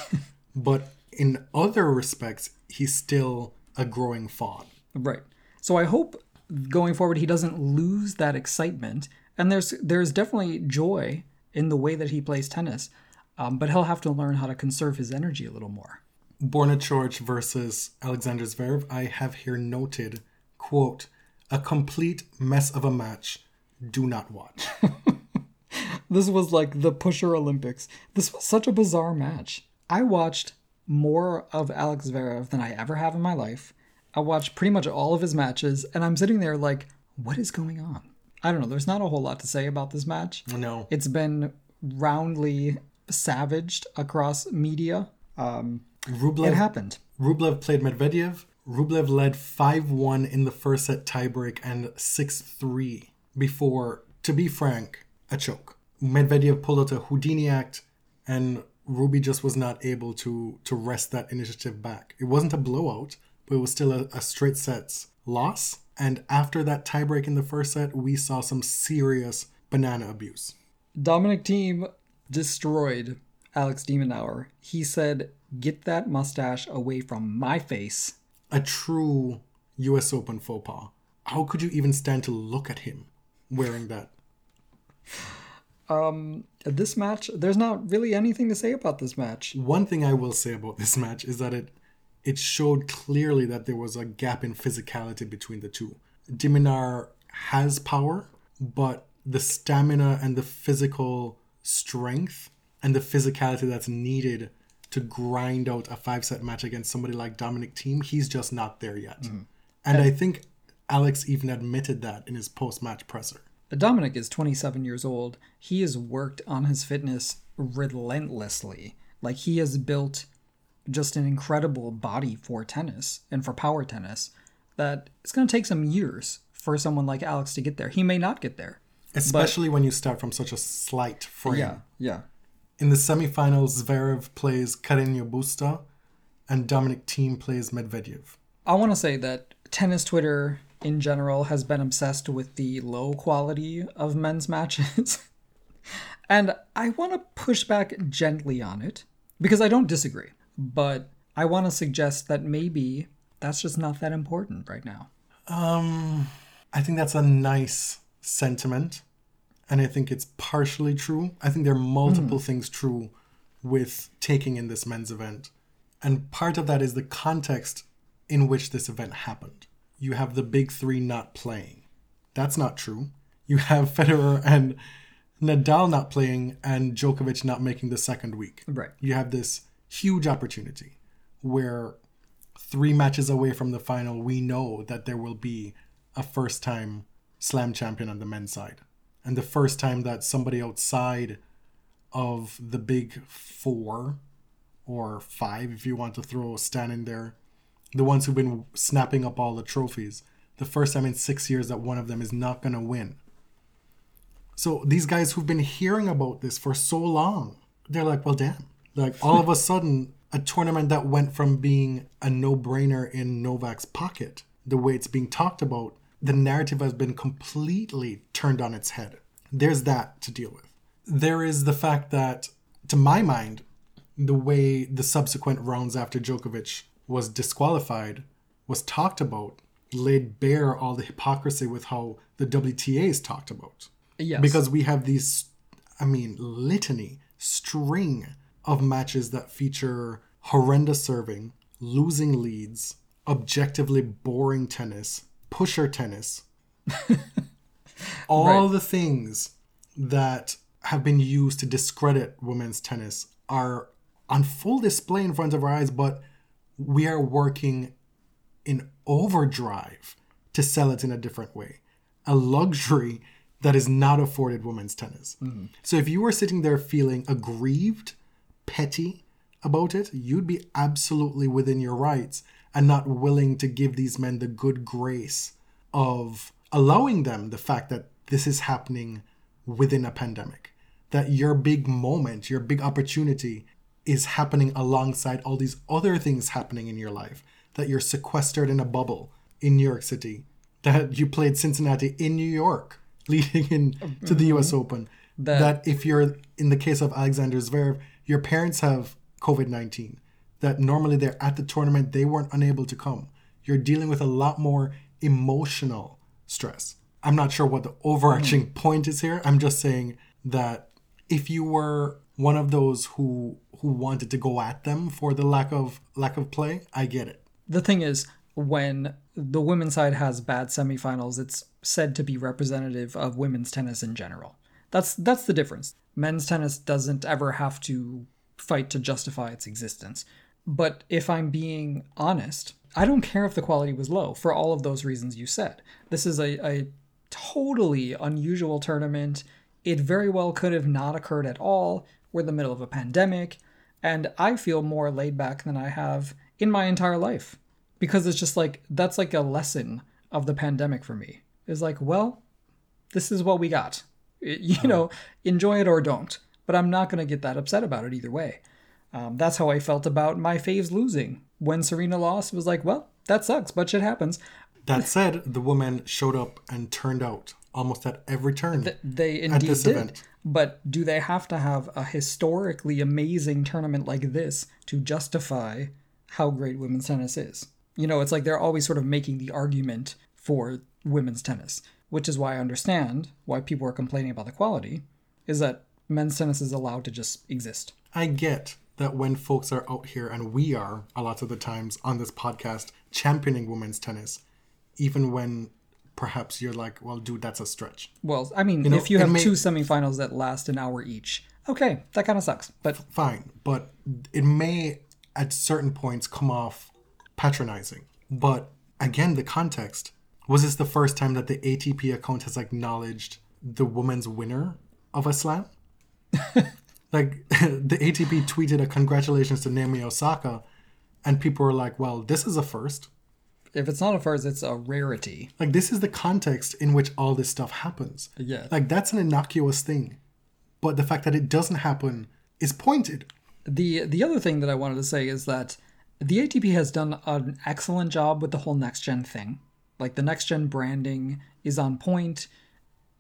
But in other respects, he's still a growing fawn. Right. So I hope going forward he doesn't lose that excitement. And there's there's definitely joy in the way that he plays tennis. Um, but he'll have to learn how to conserve his energy a little more. Borna Coric versus Alexander Zverev, I have here noted, quote, a complete mess of a match. Do not watch. This was like the Pusher Olympics. This was such a bizarre match. I watched more of Alex Zverev than I ever have in my life. I watched pretty much all of his matches, and I'm sitting there like, what is going on? I don't know. There's not a whole lot to say about this match. No. It's been roundly savaged across media. Um, Rublev, it happened. Rublev played Medvedev. Rublev led five one in the first set tiebreak and six three before, to be frank, a choke. Medvedev pulled out a Houdini act, and Ruby just was not able to, to wrest that initiative back. It wasn't a blowout, but it was still a, a straight sets loss. And after that tiebreak in the first set, we saw some serious banana abuse. Dominic Thiem destroyed Alex de Minaur. He said, get that mustache away from my face. A true U S Open faux pas. How could you even stand to look at him wearing that? Um, this match, there's not really anything to say about this match. One thing I will say about this match is that it it showed clearly that there was a gap in physicality between the two. De Minaur has power, but the stamina and the physical strength and the physicality that's needed to grind out a five-set match against somebody like Dominic Thiem, he's just not there yet. Mm. And, and I think Alex even admitted that in his post-match presser. Dominic is twenty-seven years old. He has worked on his fitness relentlessly. Like, he has built just an incredible body for tennis and for power tennis that it's going to take some years for someone like Alex to get there. He may not get there. Especially but, when you start from such a slight frame. Yeah, yeah. In the semifinals, Zverev plays Carreño Busta and Dominic Thiem plays Medvedev. I want to say that tennis Twitter in general has been obsessed with the low quality of men's matches. And I want to push back gently on it because I don't disagree. But I want to suggest that maybe that's just not that important right now. Um, I think that's a nice sentiment. And I think it's partially true. I think there are multiple mm. things true with taking in this men's event. And part of that is the context in which this event happened. You have the big three not playing. That's not true. You have Federer and Nadal not playing and Djokovic not making the second week. Right. You have this huge opportunity where three matches away from the final, we know that there will be a first-time slam champion on the men's side. And the first time that somebody outside of the big four or five, if you want to throw Stan in there, the ones who've been snapping up all the trophies, the first time in six years that one of them is not going to win. So these guys who've been hearing about this for so long, they're like, well, damn. Like, all of a sudden, a tournament that went from being a no-brainer in Novak's pocket, the way it's being talked about, the narrative has been completely turned on its head. There's that to deal with. There is the fact that, to my mind, the way the subsequent rounds after Djokovic was disqualified, was talked about, laid bare all the hypocrisy with how the W T A is talked about. Yes. Because we have these, I mean, litany, string of matches that feature horrendous serving, losing leads, objectively boring tennis, pusher tennis. all right. The things that have been used to discredit women's tennis are on full display in front of our eyes, but we are working in overdrive to sell it in a different way. A luxury that is not afforded women's tennis. Mm-hmm. So if you were sitting there feeling aggrieved, petty about it, you'd be absolutely within your rights and not willing to give these men the good grace of allowing them the fact that this is happening within a pandemic. That your big moment, your big opportunity is happening alongside all these other things happening in your life, that you're sequestered in a bubble in New York City, that you played Cincinnati in New York. leading in to the U S. Open. That, that if you're, in the case of Alexander Zverev, your parents have covid nineteen, that normally they're at the tournament, they weren't unable to come. You're dealing with a lot more emotional stress. I'm not sure what the overarching mm. point is here. I'm just saying that if you were one of those who who wanted to go at them for the lack of lack of play, I get it. The thing is, when the women's side has bad semifinals, it's said to be representative of women's tennis in general. That's that's the difference. Men's tennis doesn't ever have to fight to justify its existence. But if I'm being honest, I don't care if the quality was low for all of those reasons you said. This is a, a totally unusual tournament. It very well could have not occurred at all. We're in the middle of a pandemic, and I feel more laid back than I have in my entire life. Because it's just like, that's like a lesson of the pandemic for me. It's like, well, this is what we got. You oh. know, enjoy it or don't. But I'm not going to get that upset about it either way. Um, that's how I felt about my faves losing. When Serena lost, it was like, well, that sucks, but shit happens. That said, the woman showed up and turned out almost at every turn. Th- they indeed at this did. Event. But do they have to have a historically amazing tournament like this to justify how great women's tennis is? You know, it's like they're always sort of making the argument for women's tennis, which is why I understand why people are complaining about the quality, is that men's tennis is allowed to just exist. I get that when folks are out here, and we are a lot of the times on this podcast, championing women's tennis, even when perhaps you're like, well, dude, that's a stretch. Well, I mean, you know, if you have may... two semifinals that last an hour each, okay, that kind of sucks. But fine, but it may at certain points come off patronizing. But again, the context, was this the first time that the A T P account has acknowledged the woman's winner of a slam? Like, the A T P tweeted a congratulations to Naomi Osaka, and people were like, well, this is a first. If it's not a first, it's a rarity. Like, this is the context in which all this stuff happens. Yeah. Like, that's an innocuous thing. But the fact that it doesn't happen is pointed. The the other thing that I wanted to say is that the A T P has done an excellent job with the whole next-gen thing. Like, the next-gen branding is on point.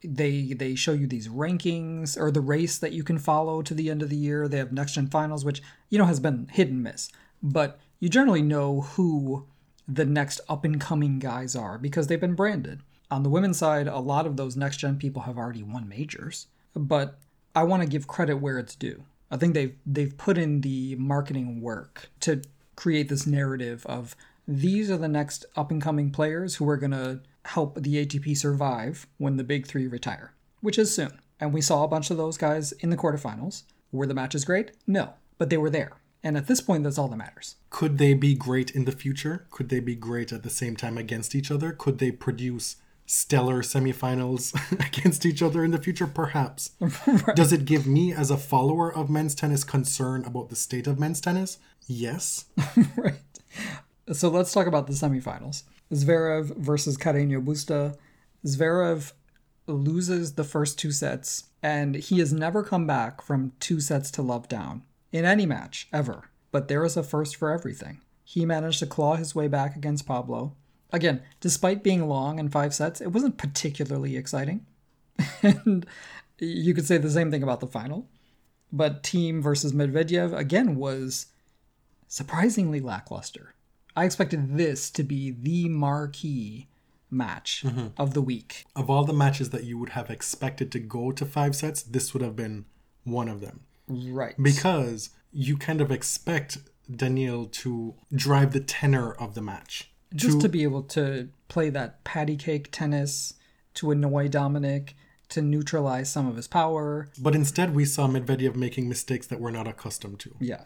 They they show you these rankings or the race that you can follow to the end of the year. They have next-gen finals, which, you know, has been hit and miss. But you generally know who the next up-and-coming guys are because they've been branded. On the women's side, a lot of those next-gen people have already won majors. But I want to give credit where it's due. I think they've, they've put in the marketing work to create this narrative of these are the next up-and-coming players who are going to help the A T P survive when the big three retire, which is soon. And we saw a bunch of those guys in the quarterfinals. Were the matches great? No, but they were there. And at this point, that's all that matters. Could they be great in the future? Could they be great at the same time against each other? Could they produce stellar semifinals against each other in the future? Perhaps. Right. Does it give me, as a follower of men's tennis, concern about the state of men's tennis? Yes. Right. So let's talk about the semifinals. Zverev versus Carreño Busta. Zverev loses the first two sets, and he has never come back from two sets to love down in any match, ever. But there is a first for everything. He managed to claw his way back against Pablo. Again, despite being long and five sets, it wasn't particularly exciting. And you could say the same thing about the final. But Thiem versus Medvedev, again, was surprisingly lackluster. I expected this to be the marquee match mm-hmm. of the week. Of all the matches that you would have expected to go to five sets, this would have been one of them. Right. Because you kind of expect Daniil to drive the tenor of the match. Just to, to be able to play that patty cake tennis, to annoy Dominic, to neutralize some of his power. But instead we saw Medvedev making mistakes that we're not accustomed to. Yeah.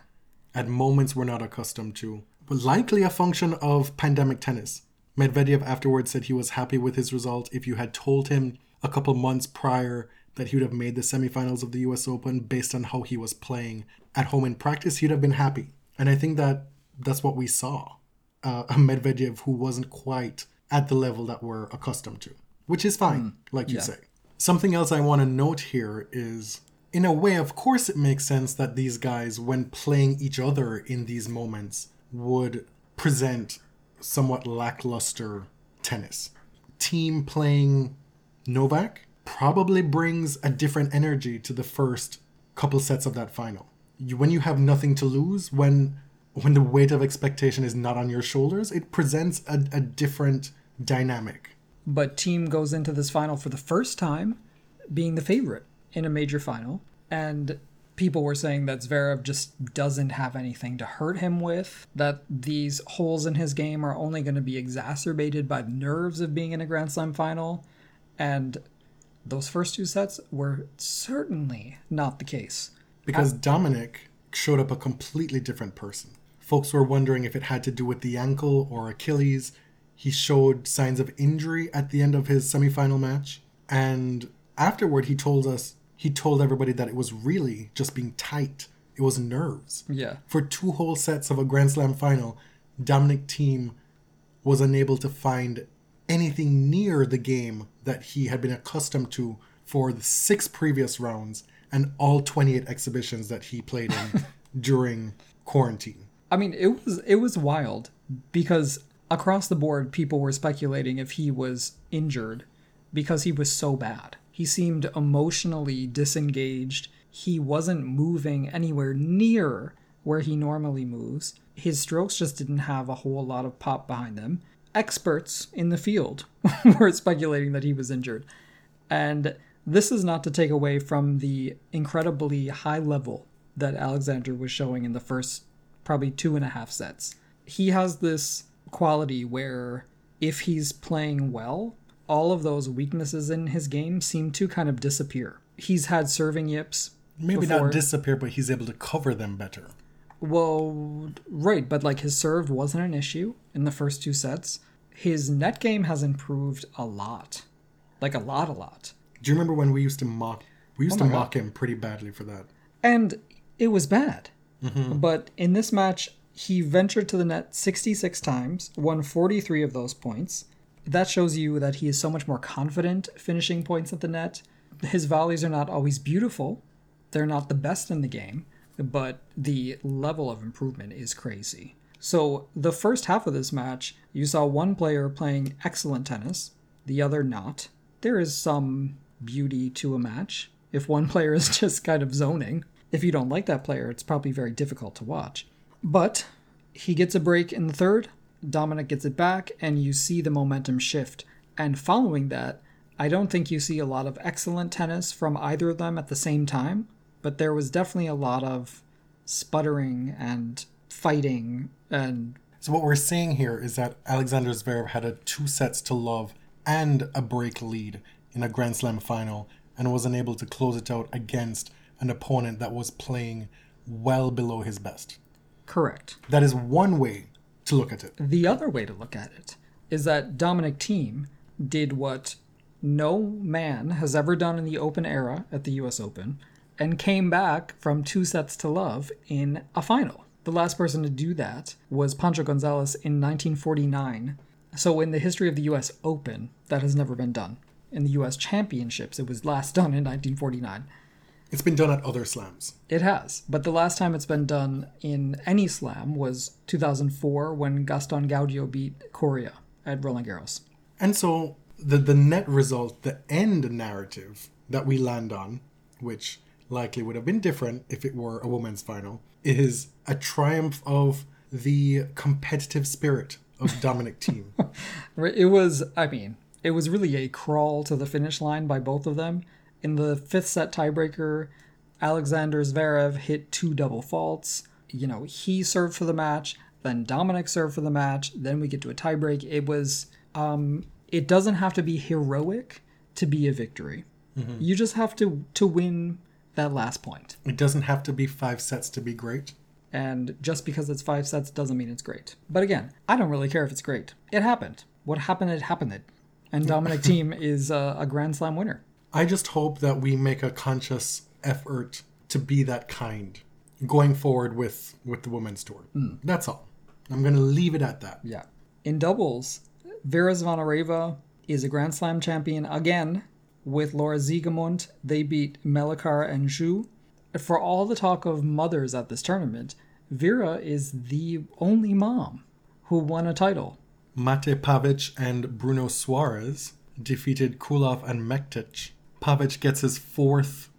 At moments we're not accustomed to. Likely a function of pandemic tennis. Medvedev afterwards said he was happy with his result. If you had told him a couple months prior that he would have made the semifinals of the U S. Open based on how he was playing at home in practice, he'd have been happy. And I think that that's what we saw. Uh, a Medvedev who wasn't quite at the level that we're accustomed to, which is fine, mm, like you yeah. say. Something else I want to note here is, in a way, of course it makes sense that these guys, when playing each other in these moments, would present somewhat lackluster tennis. Thiem playing Novak probably brings a different energy to the first couple sets of that final. You, when you have nothing to lose, when when the weight of expectation is not on your shoulders, it presents a, a different dynamic. But Thiem goes into this final for the first time being the favorite in a major final. And people were saying that Zverev just doesn't have anything to hurt him with, that these holes in his game are only going to be exacerbated by the nerves of being in a Grand Slam final. And those first two sets were certainly not the case. Because At- Dominic showed up a completely different person. Folks were wondering if it had to do with the ankle or Achilles. He showed signs of injury at the end of his semifinal match. And afterward, he told us, he told everybody that it was really just being tight. It was nerves. Yeah. For two whole sets of a Grand Slam final, Dominic Thiem was unable to find anything near the game that he had been accustomed to for the six previous rounds and all twenty-eight exhibitions that he played in during quarantine. I mean, it was it was wild because across the board, people were speculating if he was injured because he was so bad. He seemed emotionally disengaged. He wasn't moving anywhere near where he normally moves. His strokes just didn't have a whole lot of pop behind them. Experts in the field were speculating that he was injured. And this is not to take away from the incredibly high level that Alexander was showing in the first probably two and a half sets. He has this quality where if he's playing well, all of those weaknesses in his game seem to kind of disappear. He's had serving yips. Maybe before. Not disappear, but he's able to cover them better. Well, right, but like his serve wasn't an issue in the first two sets. His net game has improved a lot. Like a lot, a lot. Do you remember when we used to mock we used oh to mock God. him pretty badly for that? And it was bad. Mm-hmm. But in this match, he ventured to the net sixty-six times, won forty-three of those points. That shows you that he is so much more confident finishing points at the net. His volleys are not always beautiful. They're not the best in the game, but the level of improvement is crazy. So the first half of this match, you saw one player playing excellent tennis, the other not. There is some beauty to a match if one player is just kind of zoning. If you don't like that player, it's probably very difficult to watch. But he gets a break in the third, Dominic gets it back, and you see the momentum shift. And following that, I don't think you see a lot of excellent tennis from either of them at the same time, but there was definitely a lot of sputtering and fighting. And so what we're seeing here is that Alexander Zverev had a two sets to love and a break lead in a Grand Slam final and was unable to close it out against an opponent that was playing well below his best. Correct. That is one way to look at it. The other way to look at it is that Dominic Thiem did what no man has ever done in the Open era at the U S Open and came back from two sets to love in a final. The last person to do that was Pancho Gonzalez in nineteen forty-nine. So in the history of the U S Open, that has never been done. In the U S Championships, it was last done in nineteen forty-nine. It's been done at other slams. It has. But the last time it's been done in any slam was two thousand four when Gaston Gaudio beat Coria at Roland Garros. And so the, the net result, the end narrative that we land on, which likely would have been different if it were a women's final, is a triumph of the competitive spirit of Dominic Thiem. It was, I mean, it was really a crawl to the finish line by both of them. In the fifth set tiebreaker, Alexander Zverev hit two double faults. You know, he served for the match, then Dominic served for the match, then we get to a tiebreak. It was, um, it doesn't have to be heroic to be a victory. Mm-hmm. You just have to, to win that last point. It doesn't have to be five sets to be great. And just because it's five sets doesn't mean it's great. But again, I don't really care if it's great. It happened. What happened, it happened. And Dominic Thiem is a, a Grand Slam winner. I just hope that we make a conscious effort to be that kind going forward with, with the women's tour. Mm. That's all. I'm going to leave it at that. Yeah. In doubles, Vera Zvonareva is a Grand Slam champion again with Laura Siegemund. They beat Melekar and Zhu. For all the talk of mothers at this tournament, Vera is the only mom who won a title. Mate Pavic and Bruno Suarez defeated Kulov and Mektic. Pavic gets his fourth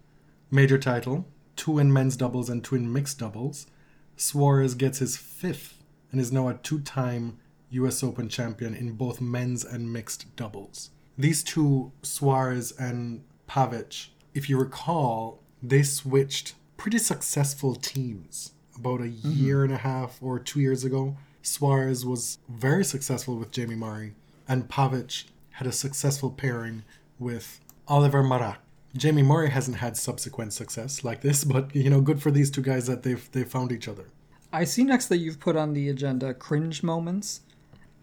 major title, two in men's doubles and two in mixed doubles. Suarez gets his fifth and is now a two-time U S Open champion in both men's and mixed doubles. These two, Suarez and Pavic, if you recall, they switched pretty successful teams about a mm-hmm. year and a half or two years ago. Suarez was very successful with Jamie Murray, and Pavic had a successful pairing with Oliver Marat. Jamie Murray hasn't had subsequent success like this, but, you know, good for these two guys that they've they found each other. I see next that you've put on the agenda cringe moments,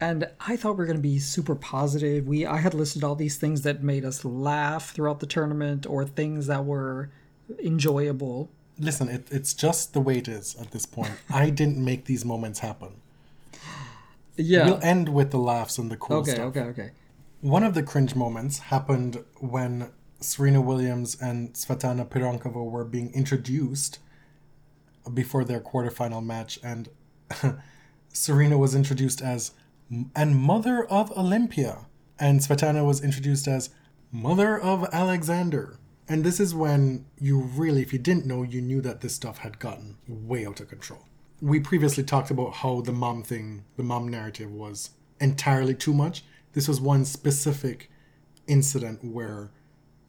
and I thought we were going to be super positive. We I had listed all these things that made us laugh throughout the tournament or things that were enjoyable. Listen, it, it's just the way it is at this point. I didn't make these moments happen. Yeah. We'll end with the laughs and the cool okay, stuff. Okay, okay, okay. One of the cringe moments happened when Serena Williams and Tsvetana Pironkova were being introduced before their quarterfinal match, and Serena was introduced as and mother of Olympia, and Tsvetana was introduced as mother of Alexander. And this is when you really, if you didn't know, you knew that this stuff had gotten way out of control. We previously talked about how the mom thing, the mom narrative was entirely too much. This was one specific incident where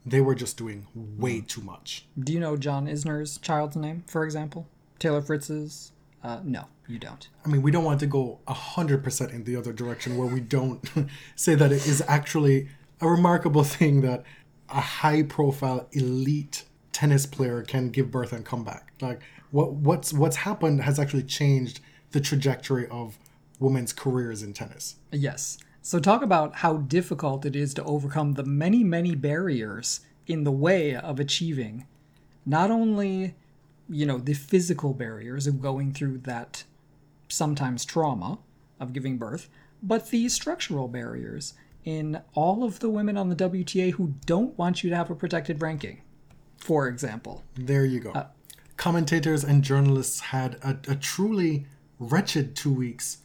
they were just doing way too much. Do you know John Isner's child's name, for example? Taylor Fritz's? Uh, no, you don't. I mean, we don't want to go one hundred percent in the other direction where we don't say that it is actually a remarkable thing that a high-profile elite tennis player can give birth and come back. Like, what what's what's happened has actually changed the trajectory of women's careers in tennis. Yes. So talk about how difficult it is to overcome the many, many barriers in the way of achieving not only, you know, the physical barriers of going through that sometimes trauma of giving birth, but the structural barriers in all of the women on the W T A who don't want you to have a protected ranking, for example. There you go. Uh, Commentators and journalists had a, a truly wretched two weeks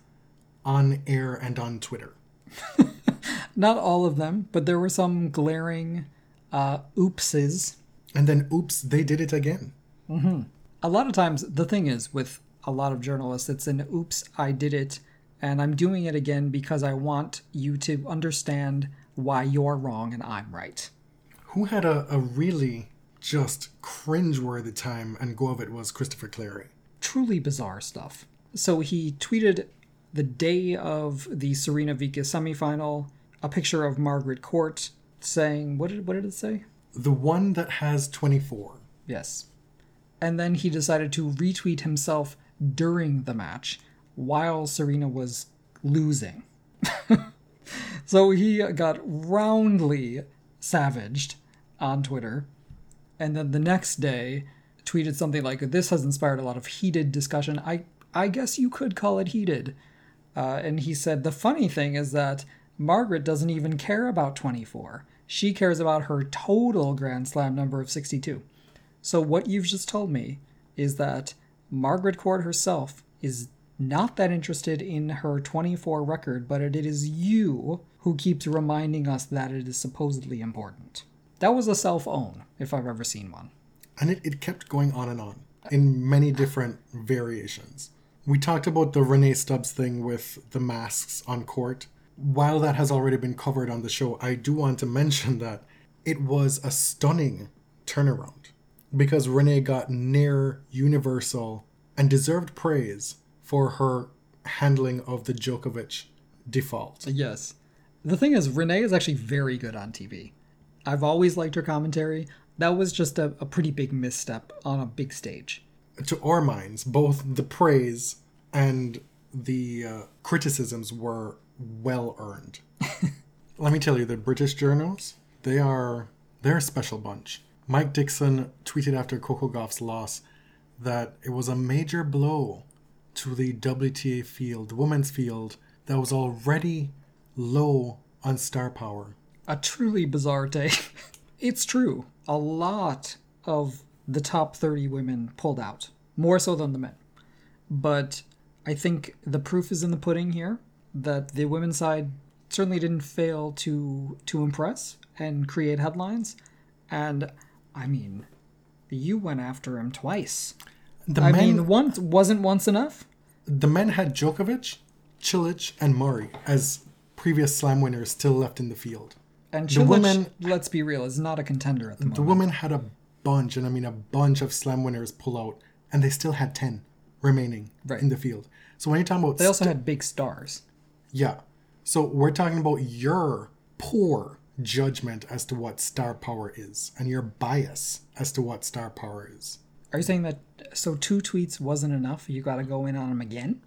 on air and on Twitter. Not all of them, but there were some glaring uh, oopses. And then, oops, they did it again. Mm-hmm. A lot of times, the thing is, with a lot of journalists, it's an oops, I did it, and I'm doing it again because I want you to understand why you're wrong and I'm right. Who had a, a really just cringeworthy time and go of it was Christopher Clary. Truly bizarre stuff. So he tweeted the day of the Serena Vika semifinal, a picture of Margaret Court saying, what did what did it say? The one that has twenty-four. Yes. And then he decided to retweet himself during the match while Serena was losing. So he got roundly savaged on Twitter. And then the next day tweeted something like, this has inspired a lot of heated discussion. I, I guess you could call it heated. Uh, and he said, the funny thing is that Margaret doesn't even care about twenty-four. She cares about her total Grand Slam number of sixty-two. So what you've just told me is that Margaret Court herself is not that interested in her twenty-four record, but it is you who keeps reminding us that it is supposedly important. That was a self-own, if I've ever seen one. And it, it kept going on and on in many different variations. We talked about the Renee Stubbs thing with the masks on court. While that has already been covered on the show, I do want to mention that it was a stunning turnaround because Renee got near universal and deserved praise for her handling of the Djokovic default. Yes. The thing is, Renee is actually very good on T V. I've always liked her commentary. That was just a, a pretty big misstep on a big stage. To our minds, both the praise and the uh, criticisms were well earned. Let me tell you, the British journos, they are they're a special bunch. Mike Dixon tweeted after Coco Gauff's loss that it was a major blow to the W T A field, the women's field, that was already low on star power. A truly bizarre take. It's true. A lot of the top thirty women pulled out, more so than the men. But I think the proof is in the pudding here that the women's side certainly didn't fail to to impress and create headlines. And, I mean, you went after him twice. The I men, mean, once wasn't once enough? The men had Djokovic, Cilic, and Murray as previous slam winners still left in the field. And Cilic, the women, let's be real, is not a contender at the moment. The women had a bunch, and I mean a bunch of slam winners pull out, and they still had ten remaining right. in the field. So when you're talking about... They also st- had big stars. Yeah. So we're talking about your poor judgment as to what star power is, and your bias as to what star power is. Are you saying that, so two tweets wasn't enough, you gotta go in on them again?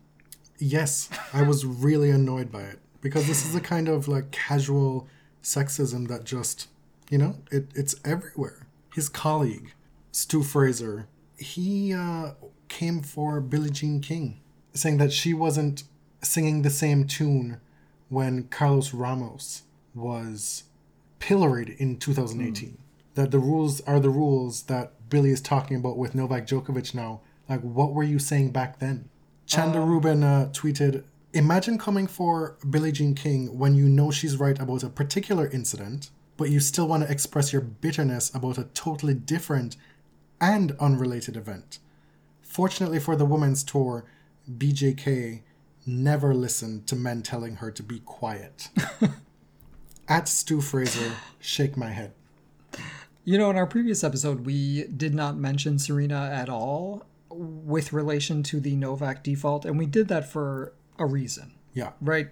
Yes, I was really annoyed by it, because this is the kind of like casual sexism that just, you know, it, it's everywhere. His colleague, Stu Fraser, he uh, came for Billie Jean King, saying that she wasn't singing the same tune when Carlos Ramos was pilloried in two thousand eighteen. Mm. That the rules are the rules that Billie is talking about with Novak Djokovic now. Like, what were you saying back then? Chanda um, Rubin uh, tweeted, imagine coming for Billie Jean King when you know she's right about a particular incident, but you still want to express your bitterness about a totally different and unrelated event. Fortunately for the women's tour, B J K never listened to men telling her to be quiet. At Stu Fraser, shake my head. You know, in our previous episode, we did not mention Serena at all with relation to the Novak default, and we did that for a reason. Yeah. Right?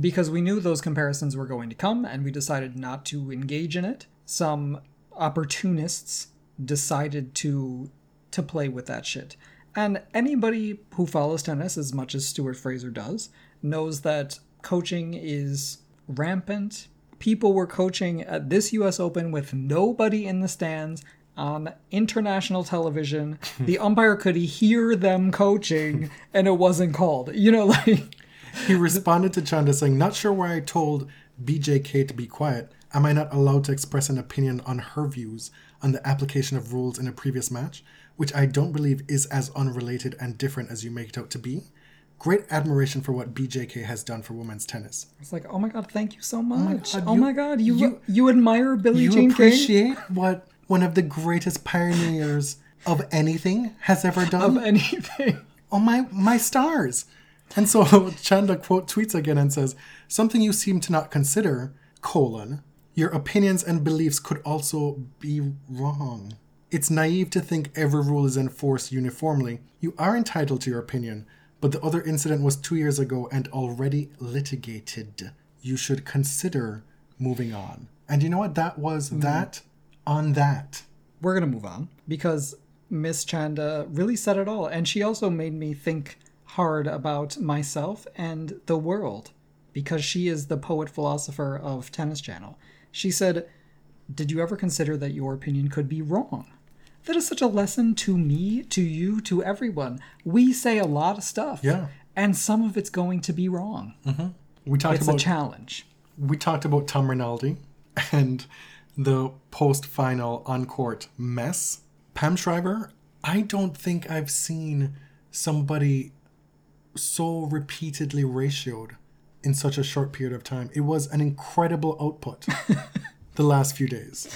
Because we knew those comparisons were going to come, and we decided not to engage in it. Some opportunists decided to to play with that shit. And anybody who follows tennis as much as Stuart Fraser does knows that coaching is rampant. People were coaching at this U S Open with nobody in the stands on international television. The umpire could hear them coaching, and it wasn't called. You know, like... He responded to Chanda saying, not sure why I told B J K to be quiet. Am I not allowed to express an opinion on her views on the application of rules in a previous match, which I don't believe is as unrelated and different as you make it out to be? Great admiration for what B J K has done for women's tennis. It's like, oh my God, thank you so much. Oh my God, oh you, my God you, you you admire Billie Jean King. You appreciate King? What one of the greatest pioneers of anything has ever done. Of anything. Oh my, my stars. And so Chanda quote tweets again and says, something you seem to not consider, colon, your opinions and beliefs could also be wrong. It's naive to think every rule is enforced uniformly. You are entitled to your opinion, but the other incident was two years ago and already litigated. You should consider moving on. And you know what? That was mm. that on that. We're going to move on because Miss Chanda really said it all. And she also made me think hard about myself and the world, because she is the poet philosopher of Tennis Channel. She said, did you ever consider that your opinion could be wrong? That is such a lesson to me, to you, to everyone. We say a lot of stuff, yeah, and some of it's going to be wrong. Mm-hmm. We talked it's about, a challenge. We talked about Tom Rinaldi and the post-final on-court mess. Pam Shriver, I don't think I've seen somebody so repeatedly ratioed in such a short period of time. It was an incredible output the last few days.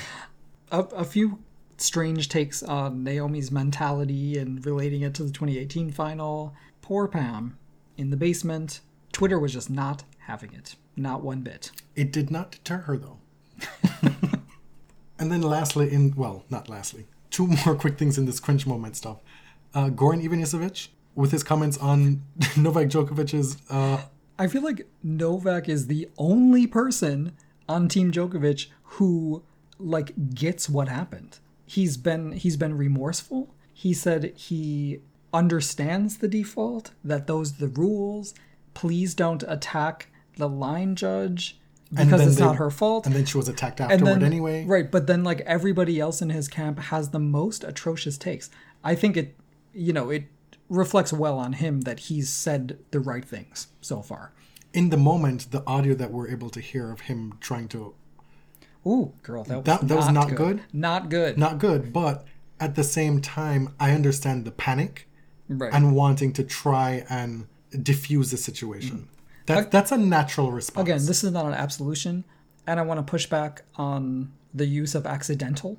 A, a few strange takes on Naomi's mentality and relating it to the twenty eighteen final. Poor Pam in the basement. Twitter was just not having it. Not one bit. It did not deter her, though. And then lastly, in well, not lastly, two more quick things in this cringe moment stuff. Uh, Goran Ivanisevic, with his comments on Novak Djokovic's... Uh, I feel like Novak is the only person on Team Djokovic who, like, gets what happened. He's been he's been remorseful. He said he understands the default, that those are the rules. Please don't attack the line judge because it's they, not her fault. And then she was attacked afterward then, anyway. Right, but then, like, everybody else in his camp has the most atrocious takes. I think it, you know, it... reflects well on him that he's said the right things so far. In the moment, the audio that we're able to hear of him trying to... Ooh, girl, that was, that, that was not good. good. Not good. Not good, but at the same time, I understand the panic right. and wanting to try and diffuse the situation. Mm. That, I, that's a natural response. Again, this is not an absolution, and I want to push back on the use of accidental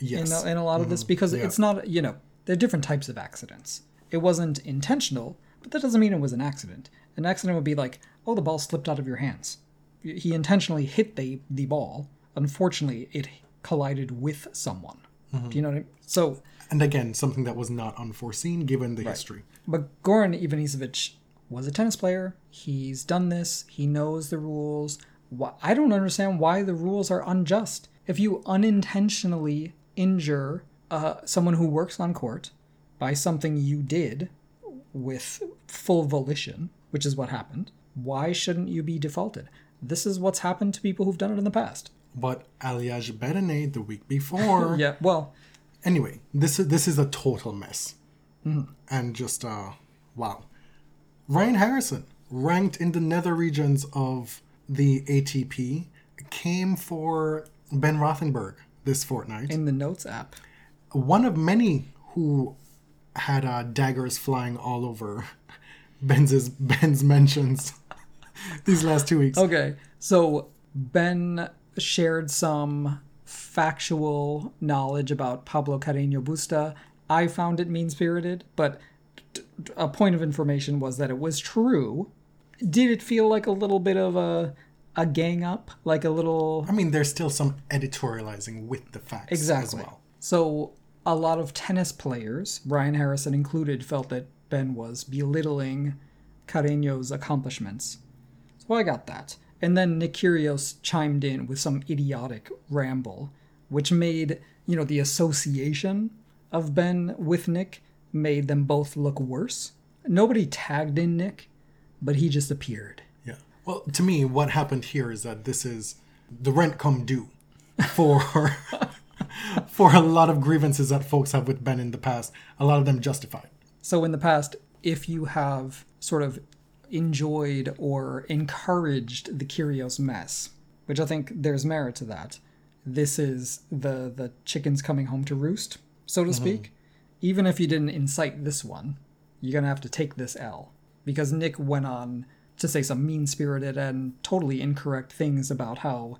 yes. in, in a lot of mm-hmm. this, because yeah. it's not, you know, there are different types of accidents. It wasn't intentional, but that doesn't mean it was an accident. An accident would be like, oh, the ball slipped out of your hands. He intentionally hit the, the ball. Unfortunately, it collided with someone. Mm-hmm. Do you know what I mean? So, and again, something that was not unforeseen given the right. history. But Goran Ivanisevic was a tennis player. He's done this. He knows the rules. I don't understand why the rules are unjust. If you unintentionally injure uh, someone who works on court by something you did with full volition, which is what happened, why shouldn't you be defaulted? This is what's happened to people who've done it in the past. But Aliaj Berhane the week before. yeah, well. Anyway, this is, this is a total mess. Mm-hmm. And just, uh, wow. Ryan Harrison, ranked in the nether regions of the A T P, came for Ben Rothenberg this fortnight. In the Notes app. One of many who had uh, daggers flying all over Ben's, Ben's mentions these last two weeks. Okay, so Ben shared some factual knowledge about Pablo Carreño Busta. I found it mean-spirited, but a point of information was that it was true. Did it feel like a little bit of a a gang up? Like a little... I mean, there's still some editorializing with the facts exactly. as well. So a lot of tennis players, Ryan Harrison included, felt that Ben was belittling Carreño's accomplishments. So I got that. And then Nick Kyrgios chimed in with some idiotic ramble, which made, you know, the association of Ben with Nick made them both look worse. Nobody tagged in Nick, but he just appeared. Yeah. Well, to me, what happened here is that this is the rent come due for for a lot of grievances that folks have with Ben in the past. A lot of them justified. So in the past, if you have sort of enjoyed or encouraged the Kyrgios mess, which I think there's merit to that, this is the the chickens coming home to roost, so to speak. Mm-hmm. Even if you didn't incite this one, you're going to have to take this L. Because Nick went on to say some mean-spirited and totally incorrect things about how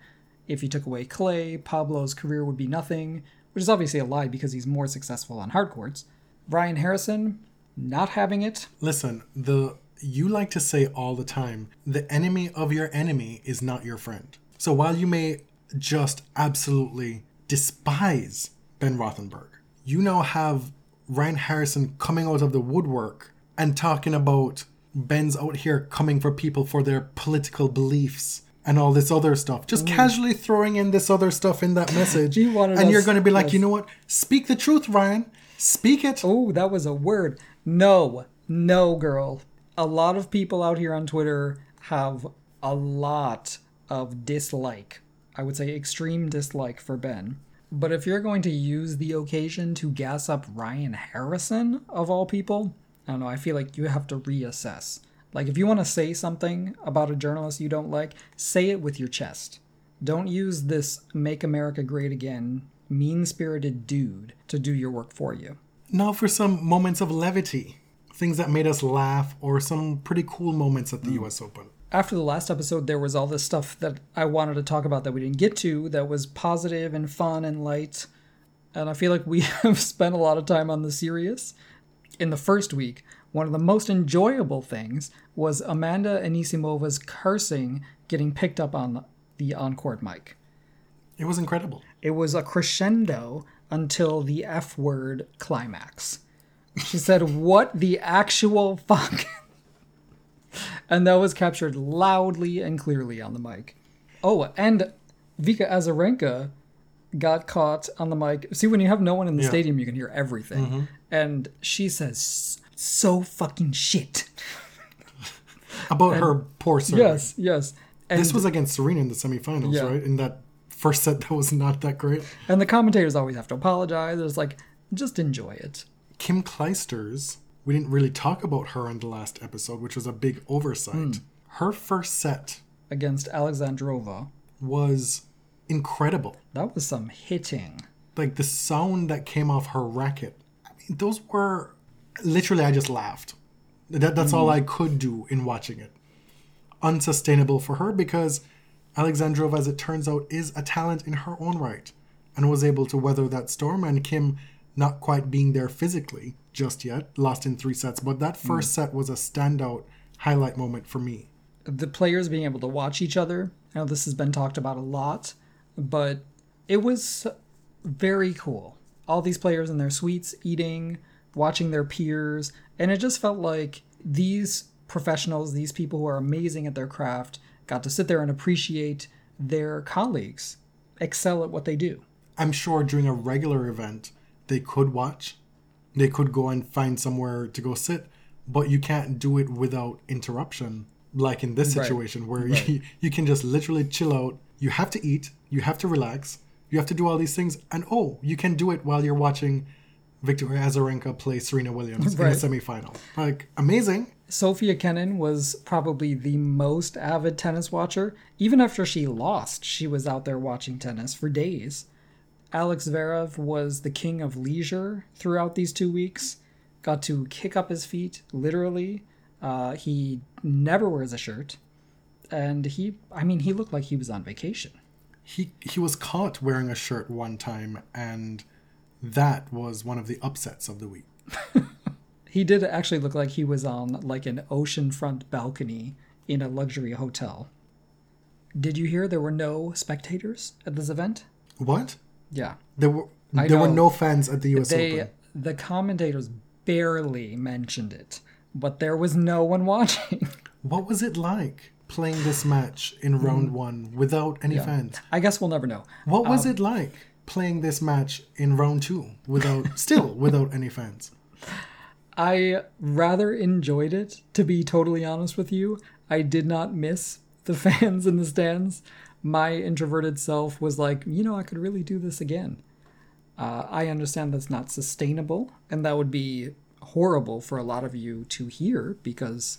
if you took away clay, Pablo's career would be nothing, which is obviously a lie because he's more successful on hard courts. Ryan Harrison, not having it. Listen, the you like to say all the time, the enemy of your enemy is not your friend. So while you may just absolutely despise Ben Rothenberg, you now have Ryan Harrison coming out of the woodwork and talking about Ben's out here coming for people for their political beliefs and all this other stuff. Just mm. casually throwing in this other stuff in that message. you and us, you're going to be like, us. You know what? Speak the truth, Ryan. Speak it. Oh, that was a word. No, no, girl. A lot of people out here on Twitter have a lot of dislike. I would say extreme dislike for Ben. But if you're going to use the occasion to gas up Ryan Harrison, of all people, I don't know, I feel like you have to reassess. Like, if you want to say something about a journalist you don't like, say it with your chest. Don't use this Make America Great Again mean-spirited dude to do your work for you. Now for some moments of levity. Things that made us laugh or some pretty cool moments at the mm. U S Open. After the last episode, there was all this stuff that I wanted to talk about that we didn't get to that was positive and fun and light. And I feel like we have spent a lot of time on the serious. In the first week, one of the most enjoyable things was Amanda Anisimova's cursing getting picked up on the on-court mic. It was incredible. It was a crescendo until the F-word climax. She said, "What the actual fuck?" And that was captured loudly and clearly on the mic. Oh, and Vika Azarenka got caught on the mic. See, when you have no one in the yeah. stadium, you can hear everything. Mm-hmm. And she says, so fucking shit. About and, her poor Serena. Yes, yes. And this was against Serena in the semifinals, yeah. right? In that first set that was not that great. And the commentators always have to apologize. It's like, just enjoy it. Kim Clijsters... We didn't really talk about her in the last episode, which was a big oversight. Mm. Her first set against Alexandrova was incredible. That was some hitting. Like the sound that came off her racket. I mean, those were literally, I just laughed. That, that's mm. all I could do in watching it. Unsustainable for her because Alexandrova, as it turns out, is a talent in her own right. and was able to weather that storm, and Kim not quite being there physically just yet, lost in three sets. But that first mm. set was a standout highlight moment for me. The players being able to watch each other. I know this has been talked about a lot, but it was very cool. All these players in their suites, eating, watching their peers. And it just felt like these professionals, these people who are amazing at their craft, got to sit there and appreciate their colleagues excel at what they do. I'm sure during a regular event, they could watch. They could go and find somewhere to go sit. But you can't do it without interruption, like in this situation right. where right. You, you can just literally chill out. You have to eat. You have to relax. You have to do all these things. And, oh, you can do it while you're watching Victoria Azarenka play Serena Williams right. in the semifinal. Like, amazing. Sophia Kenin was probably the most avid tennis watcher. Even after she lost, she was out there watching tennis for days. Alex Zverev was the king of leisure throughout these two weeks. Got to kick up his feet, literally. Uh, he never wears a shirt. And he, I mean, he looked like he was on vacation. He he was caught wearing a shirt one time, and that was one of the upsets of the week. He did actually look like he was on like an oceanfront balcony in a luxury hotel. Did you hear there were no spectators at this event? What? Yeah. There were I there know, were no fans at the U S they, Open. The commentators barely mentioned it, but there was no one watching. What was it like playing this match in round one without any yeah. fans? I guess we'll never know. What was um, it like playing this match in round two without, still without any fans? I rather enjoyed it, to be totally honest with you. I did not miss the fans in the stands. My introverted self was like, you know, I could really do this again. Uh, I understand that's not sustainable, and that would be horrible for a lot of you to hear, because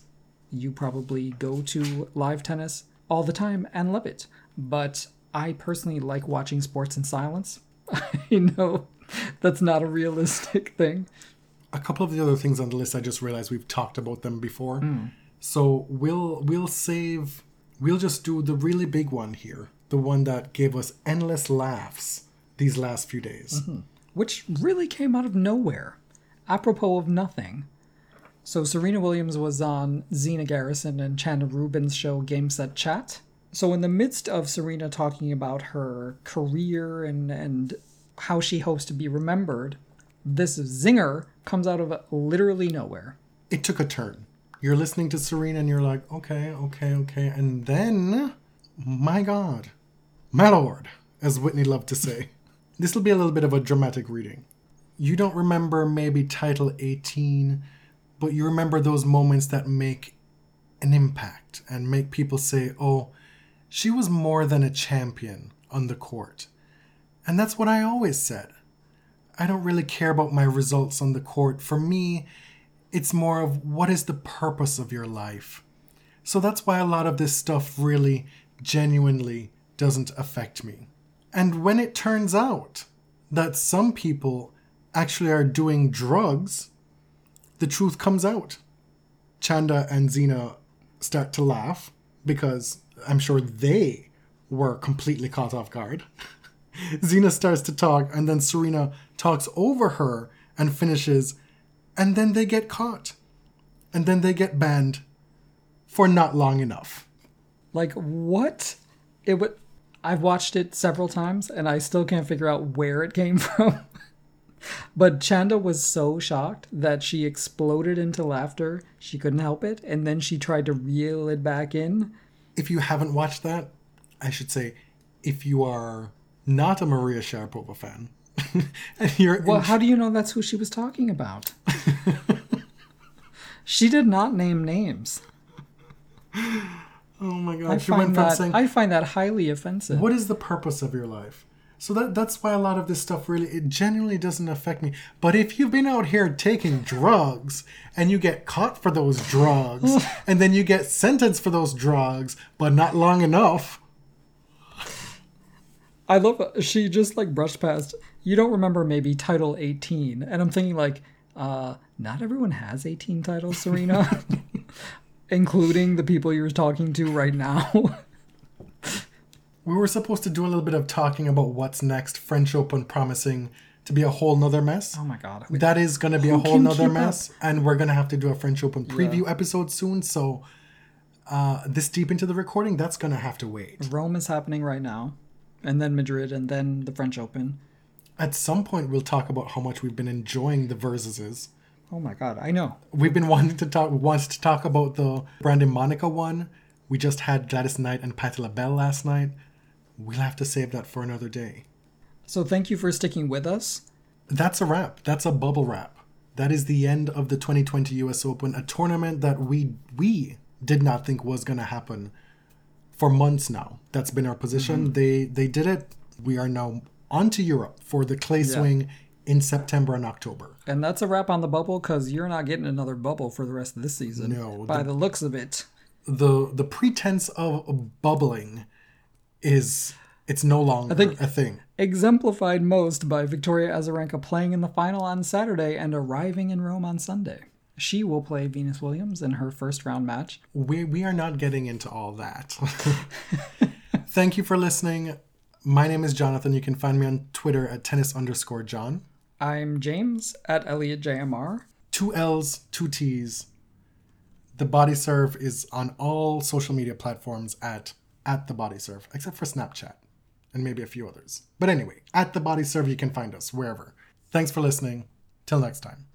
you probably go to live tennis all the time and love it. But I personally like watching sports in silence. I know that's not a realistic thing. A couple of the other things on the list, I just realized we've talked about them before. Mm. So we'll we'll save, we'll just do the really big one here. The one that gave us endless laughs these last few days. Mm-hmm. Which really came out of nowhere. Apropos of nothing. So Serena Williams was on Zena Garrison and Chanda Rubin's show Game Set Chat. So in the midst of Serena talking about her career and, and how she hopes to be remembered, this zinger comes out of literally nowhere. It took a turn. You're listening to Serena and you're like, okay, okay, okay. And then, my God, my Lord, as Whitney loved to say. This will be a little bit of a dramatic reading. You don't remember maybe Title eighteen... but you remember those moments that make an impact and make people say, oh, she was more than a champion on the court. And that's what I always said. I don't really care about my results on the court. For me, it's more of what is the purpose of your life. So that's why a lot of this stuff really genuinely doesn't affect me. And when it turns out that some people actually are doing drugs, the truth comes out. Chanda and Zena start to laugh because I'm sure they were completely caught off guard. Zena starts to talk and then Serena talks over her and finishes, and then they get caught. And then they get banned for not long enough. Like, what? It would. I've watched it several times and I still can't figure out where it came from. But Chanda was so shocked that she exploded into laughter. She couldn't help it. And then she tried to reel it back in. If you haven't watched that, I should say, if you are not a Maria Sharapova fan. and you're well, in- how do you know that's who she was talking about? She did not name names. Oh, my God. I, she went that, from saying, I find that highly offensive. What is the purpose of your life? So that that's why a lot of this stuff really, it genuinely doesn't affect me. But if you've been out here taking drugs and you get caught for those drugs and then you get sentenced for those drugs, but not long enough. I love, she just like brushed past, you don't remember maybe Title eighteen. And I'm thinking like, uh, not everyone has eighteen titles, Serena, including the people you're talking to right now. we were supposed to do a little bit of talking about what's next. French Open promising to be a whole nother mess. Oh my God. We, that is going to be a whole nother mess. Up? And we're going to have to do a French Open preview yeah. episode soon. So uh, this deep into the recording, that's going to have to wait. Rome is happening right now. And then Madrid and then the French Open. At some point, we'll talk about how much we've been enjoying the Versuses. Oh my God, I know. We've been wanting to talk wants to talk about the Brandon Monica one. We just had Gladys Knight and Patti LaBelle last night. We'll have to save that for another day. So thank you for sticking with us. That's a wrap. That's a bubble wrap. That is the end of the twenty twenty U S Open, a tournament that we we did not think was going to happen for months now. That's been our position. Mm-hmm. They they did it. We are now on to Europe for the clay yeah. swing in September and October. And that's a wrap on the bubble, because you're not getting another bubble for the rest of this season. No. By the, the looks of it. The the pretense of bubbling is, it's no longer I think, a thing. Exemplified most by Victoria Azarenka playing in the final on Saturday and arriving in Rome on Sunday. She will play Venus Williams in her first round match. We, we are not getting into all that. Thank you for listening. My name is Jonathan. You can find me on Twitter at tennis underscore John. I'm James at Elliot J M R. Two L's, two T's. The Body Serve is on all social media platforms at at the Body Serve, except for Snapchat and maybe a few others. But anyway, at the Body Serve, you can find us wherever. Thanks for listening. Till next time.